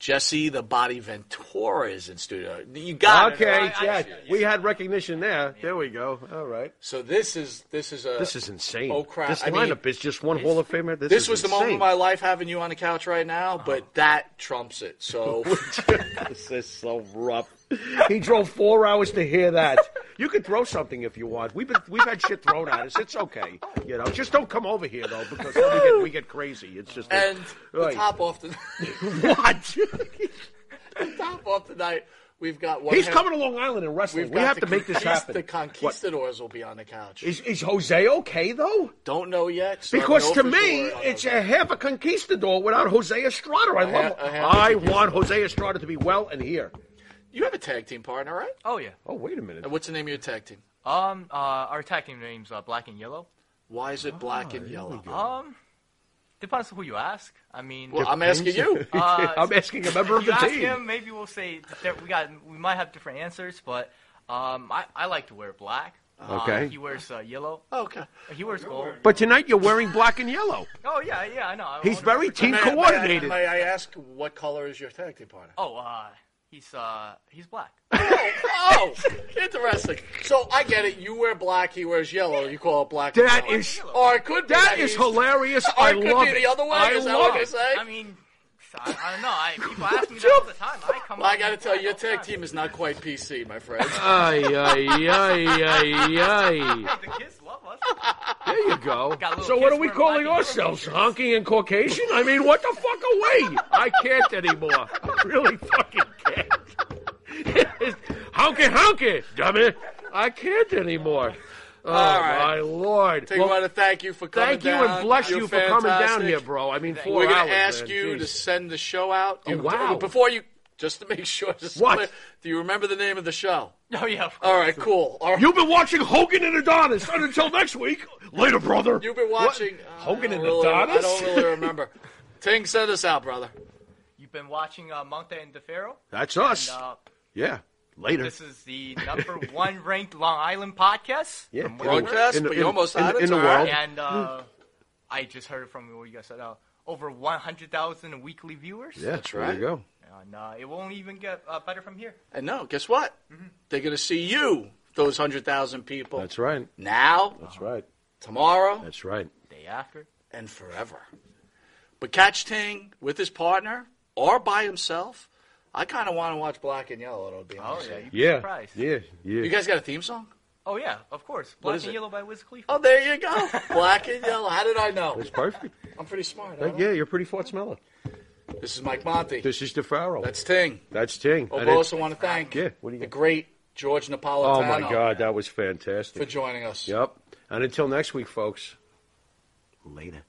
Jesse the Body Ventura is in studio. You got okay, it. Okay, yeah, we had recognition there. Yeah. There we go. All right. So this is this is a this is insane. Oh crap! This I lineup mean, is just one Hall of Famer. This, this is was insane. The moment of my life having you on the couch right now, but oh. that trumps it. So this is so rough. He drove four hours to hear that. You could throw something if you want. We've been we've had shit thrown at us. It's okay, you know. Just don't come over here though, because we get we get crazy. It's just and a, the right. top off the what? The top off tonight. We've got one. He's hand. coming to Long Island and wrestling. We have to, to make this happen. The Conquistadors what? will be on the couch. Is is Jose okay though? Don't know yet. So because to me, it's a half a Conquistador without Jose Estrada. I a love. Ha- him. I want Jose Estrada to be well and here. You have a tag team partner, right? Oh, yeah. Oh, wait a minute. And what's the name of your tag team? Um, uh, Our tag team name's uh, Black and Yellow. Why is it Black oh, and Yellow? Um, depends on who you ask. I mean... Well, I'm asking you. Uh, I'm asking a member of the team. You ask him, maybe we'll say... That we got. We might have different answers, but um, I, I like to wear black. Okay. Uh, he wears uh, yellow. Oh, okay. He wears gold. But tonight you're wearing black and yellow. Oh, yeah, yeah, I know. I He's very team may, coordinated. May I, may I ask what color is your tag team partner? Oh, uh... He's, uh, he's black. Oh, oh, interesting. So I get it. You wear black, he wears yellow. You call it black. That and is, or it could be that, that is hilarious. I love it. Or it could be the other way. I is love that what it. Say? I mean, I, I don't know. I, people ask me that all the time. I come. Well, I got to tell you, your tag team is not quite P C, my friend. Ay, ay, ay, ay, ay. The kids love us. There you go. So what are we calling ourselves? Honky and Caucasian? I mean, what the fuck away? I can't anymore. I really fucking. Honky, honky, dummy. I can't anymore. Oh, all right. My Lord. Take well, I want to thank you for coming thank down. Thank you and bless You're you for fantastic. coming down here, bro. I mean, four We're going to ask man. you Jeez. to send the show out. Oh, you, wow. Before you, just to make sure. Just what? Clear, do you remember the name of the show? Oh, yeah, of course. All right, cool. All right. You've been watching Hogan and Adonis. Until next week. Later, brother. You've been watching uh, Hogan and really, Adonis? I don't really remember. Ting, send us out, brother. You've been watching uh, Monty and the Ferrow. That's us. And, uh, yeah. Later. This is the number one ranked Long Island podcast. Yeah, from broadcast, in the, but you in, almost in, had it. In the world. And uh, I just heard it from what you guys said. Uh, over one hundred thousand weekly viewers. Yeah, that's right. There you go. And uh, it won't even get uh, better from here. And no, guess what? Mm-hmm. They're going to see you, those one hundred thousand people. That's right. Now. That's right. Tomorrow. That's right. Day after. And forever. But catch Ting with his partner or by himself. I kind of want to watch Black and Yellow, it'll be honest. Oh, yeah. You'd be yeah. surprised. Yeah, yeah. You guys got a theme song? Oh, yeah, of course. Black and it? Yellow by Wiz Khalifa. Oh, there you go. Black and Yellow. How did I know? It's perfect. I'm pretty smart. That, yeah, you're pretty fort smeller. This is Mike Monty. This is DeFaro. That's Ting. That's Ting. Oh, I also want to thank yeah. what do you the great George Napolitano. Oh, my God, that was fantastic. For joining us. Yep. And until next week, folks, later.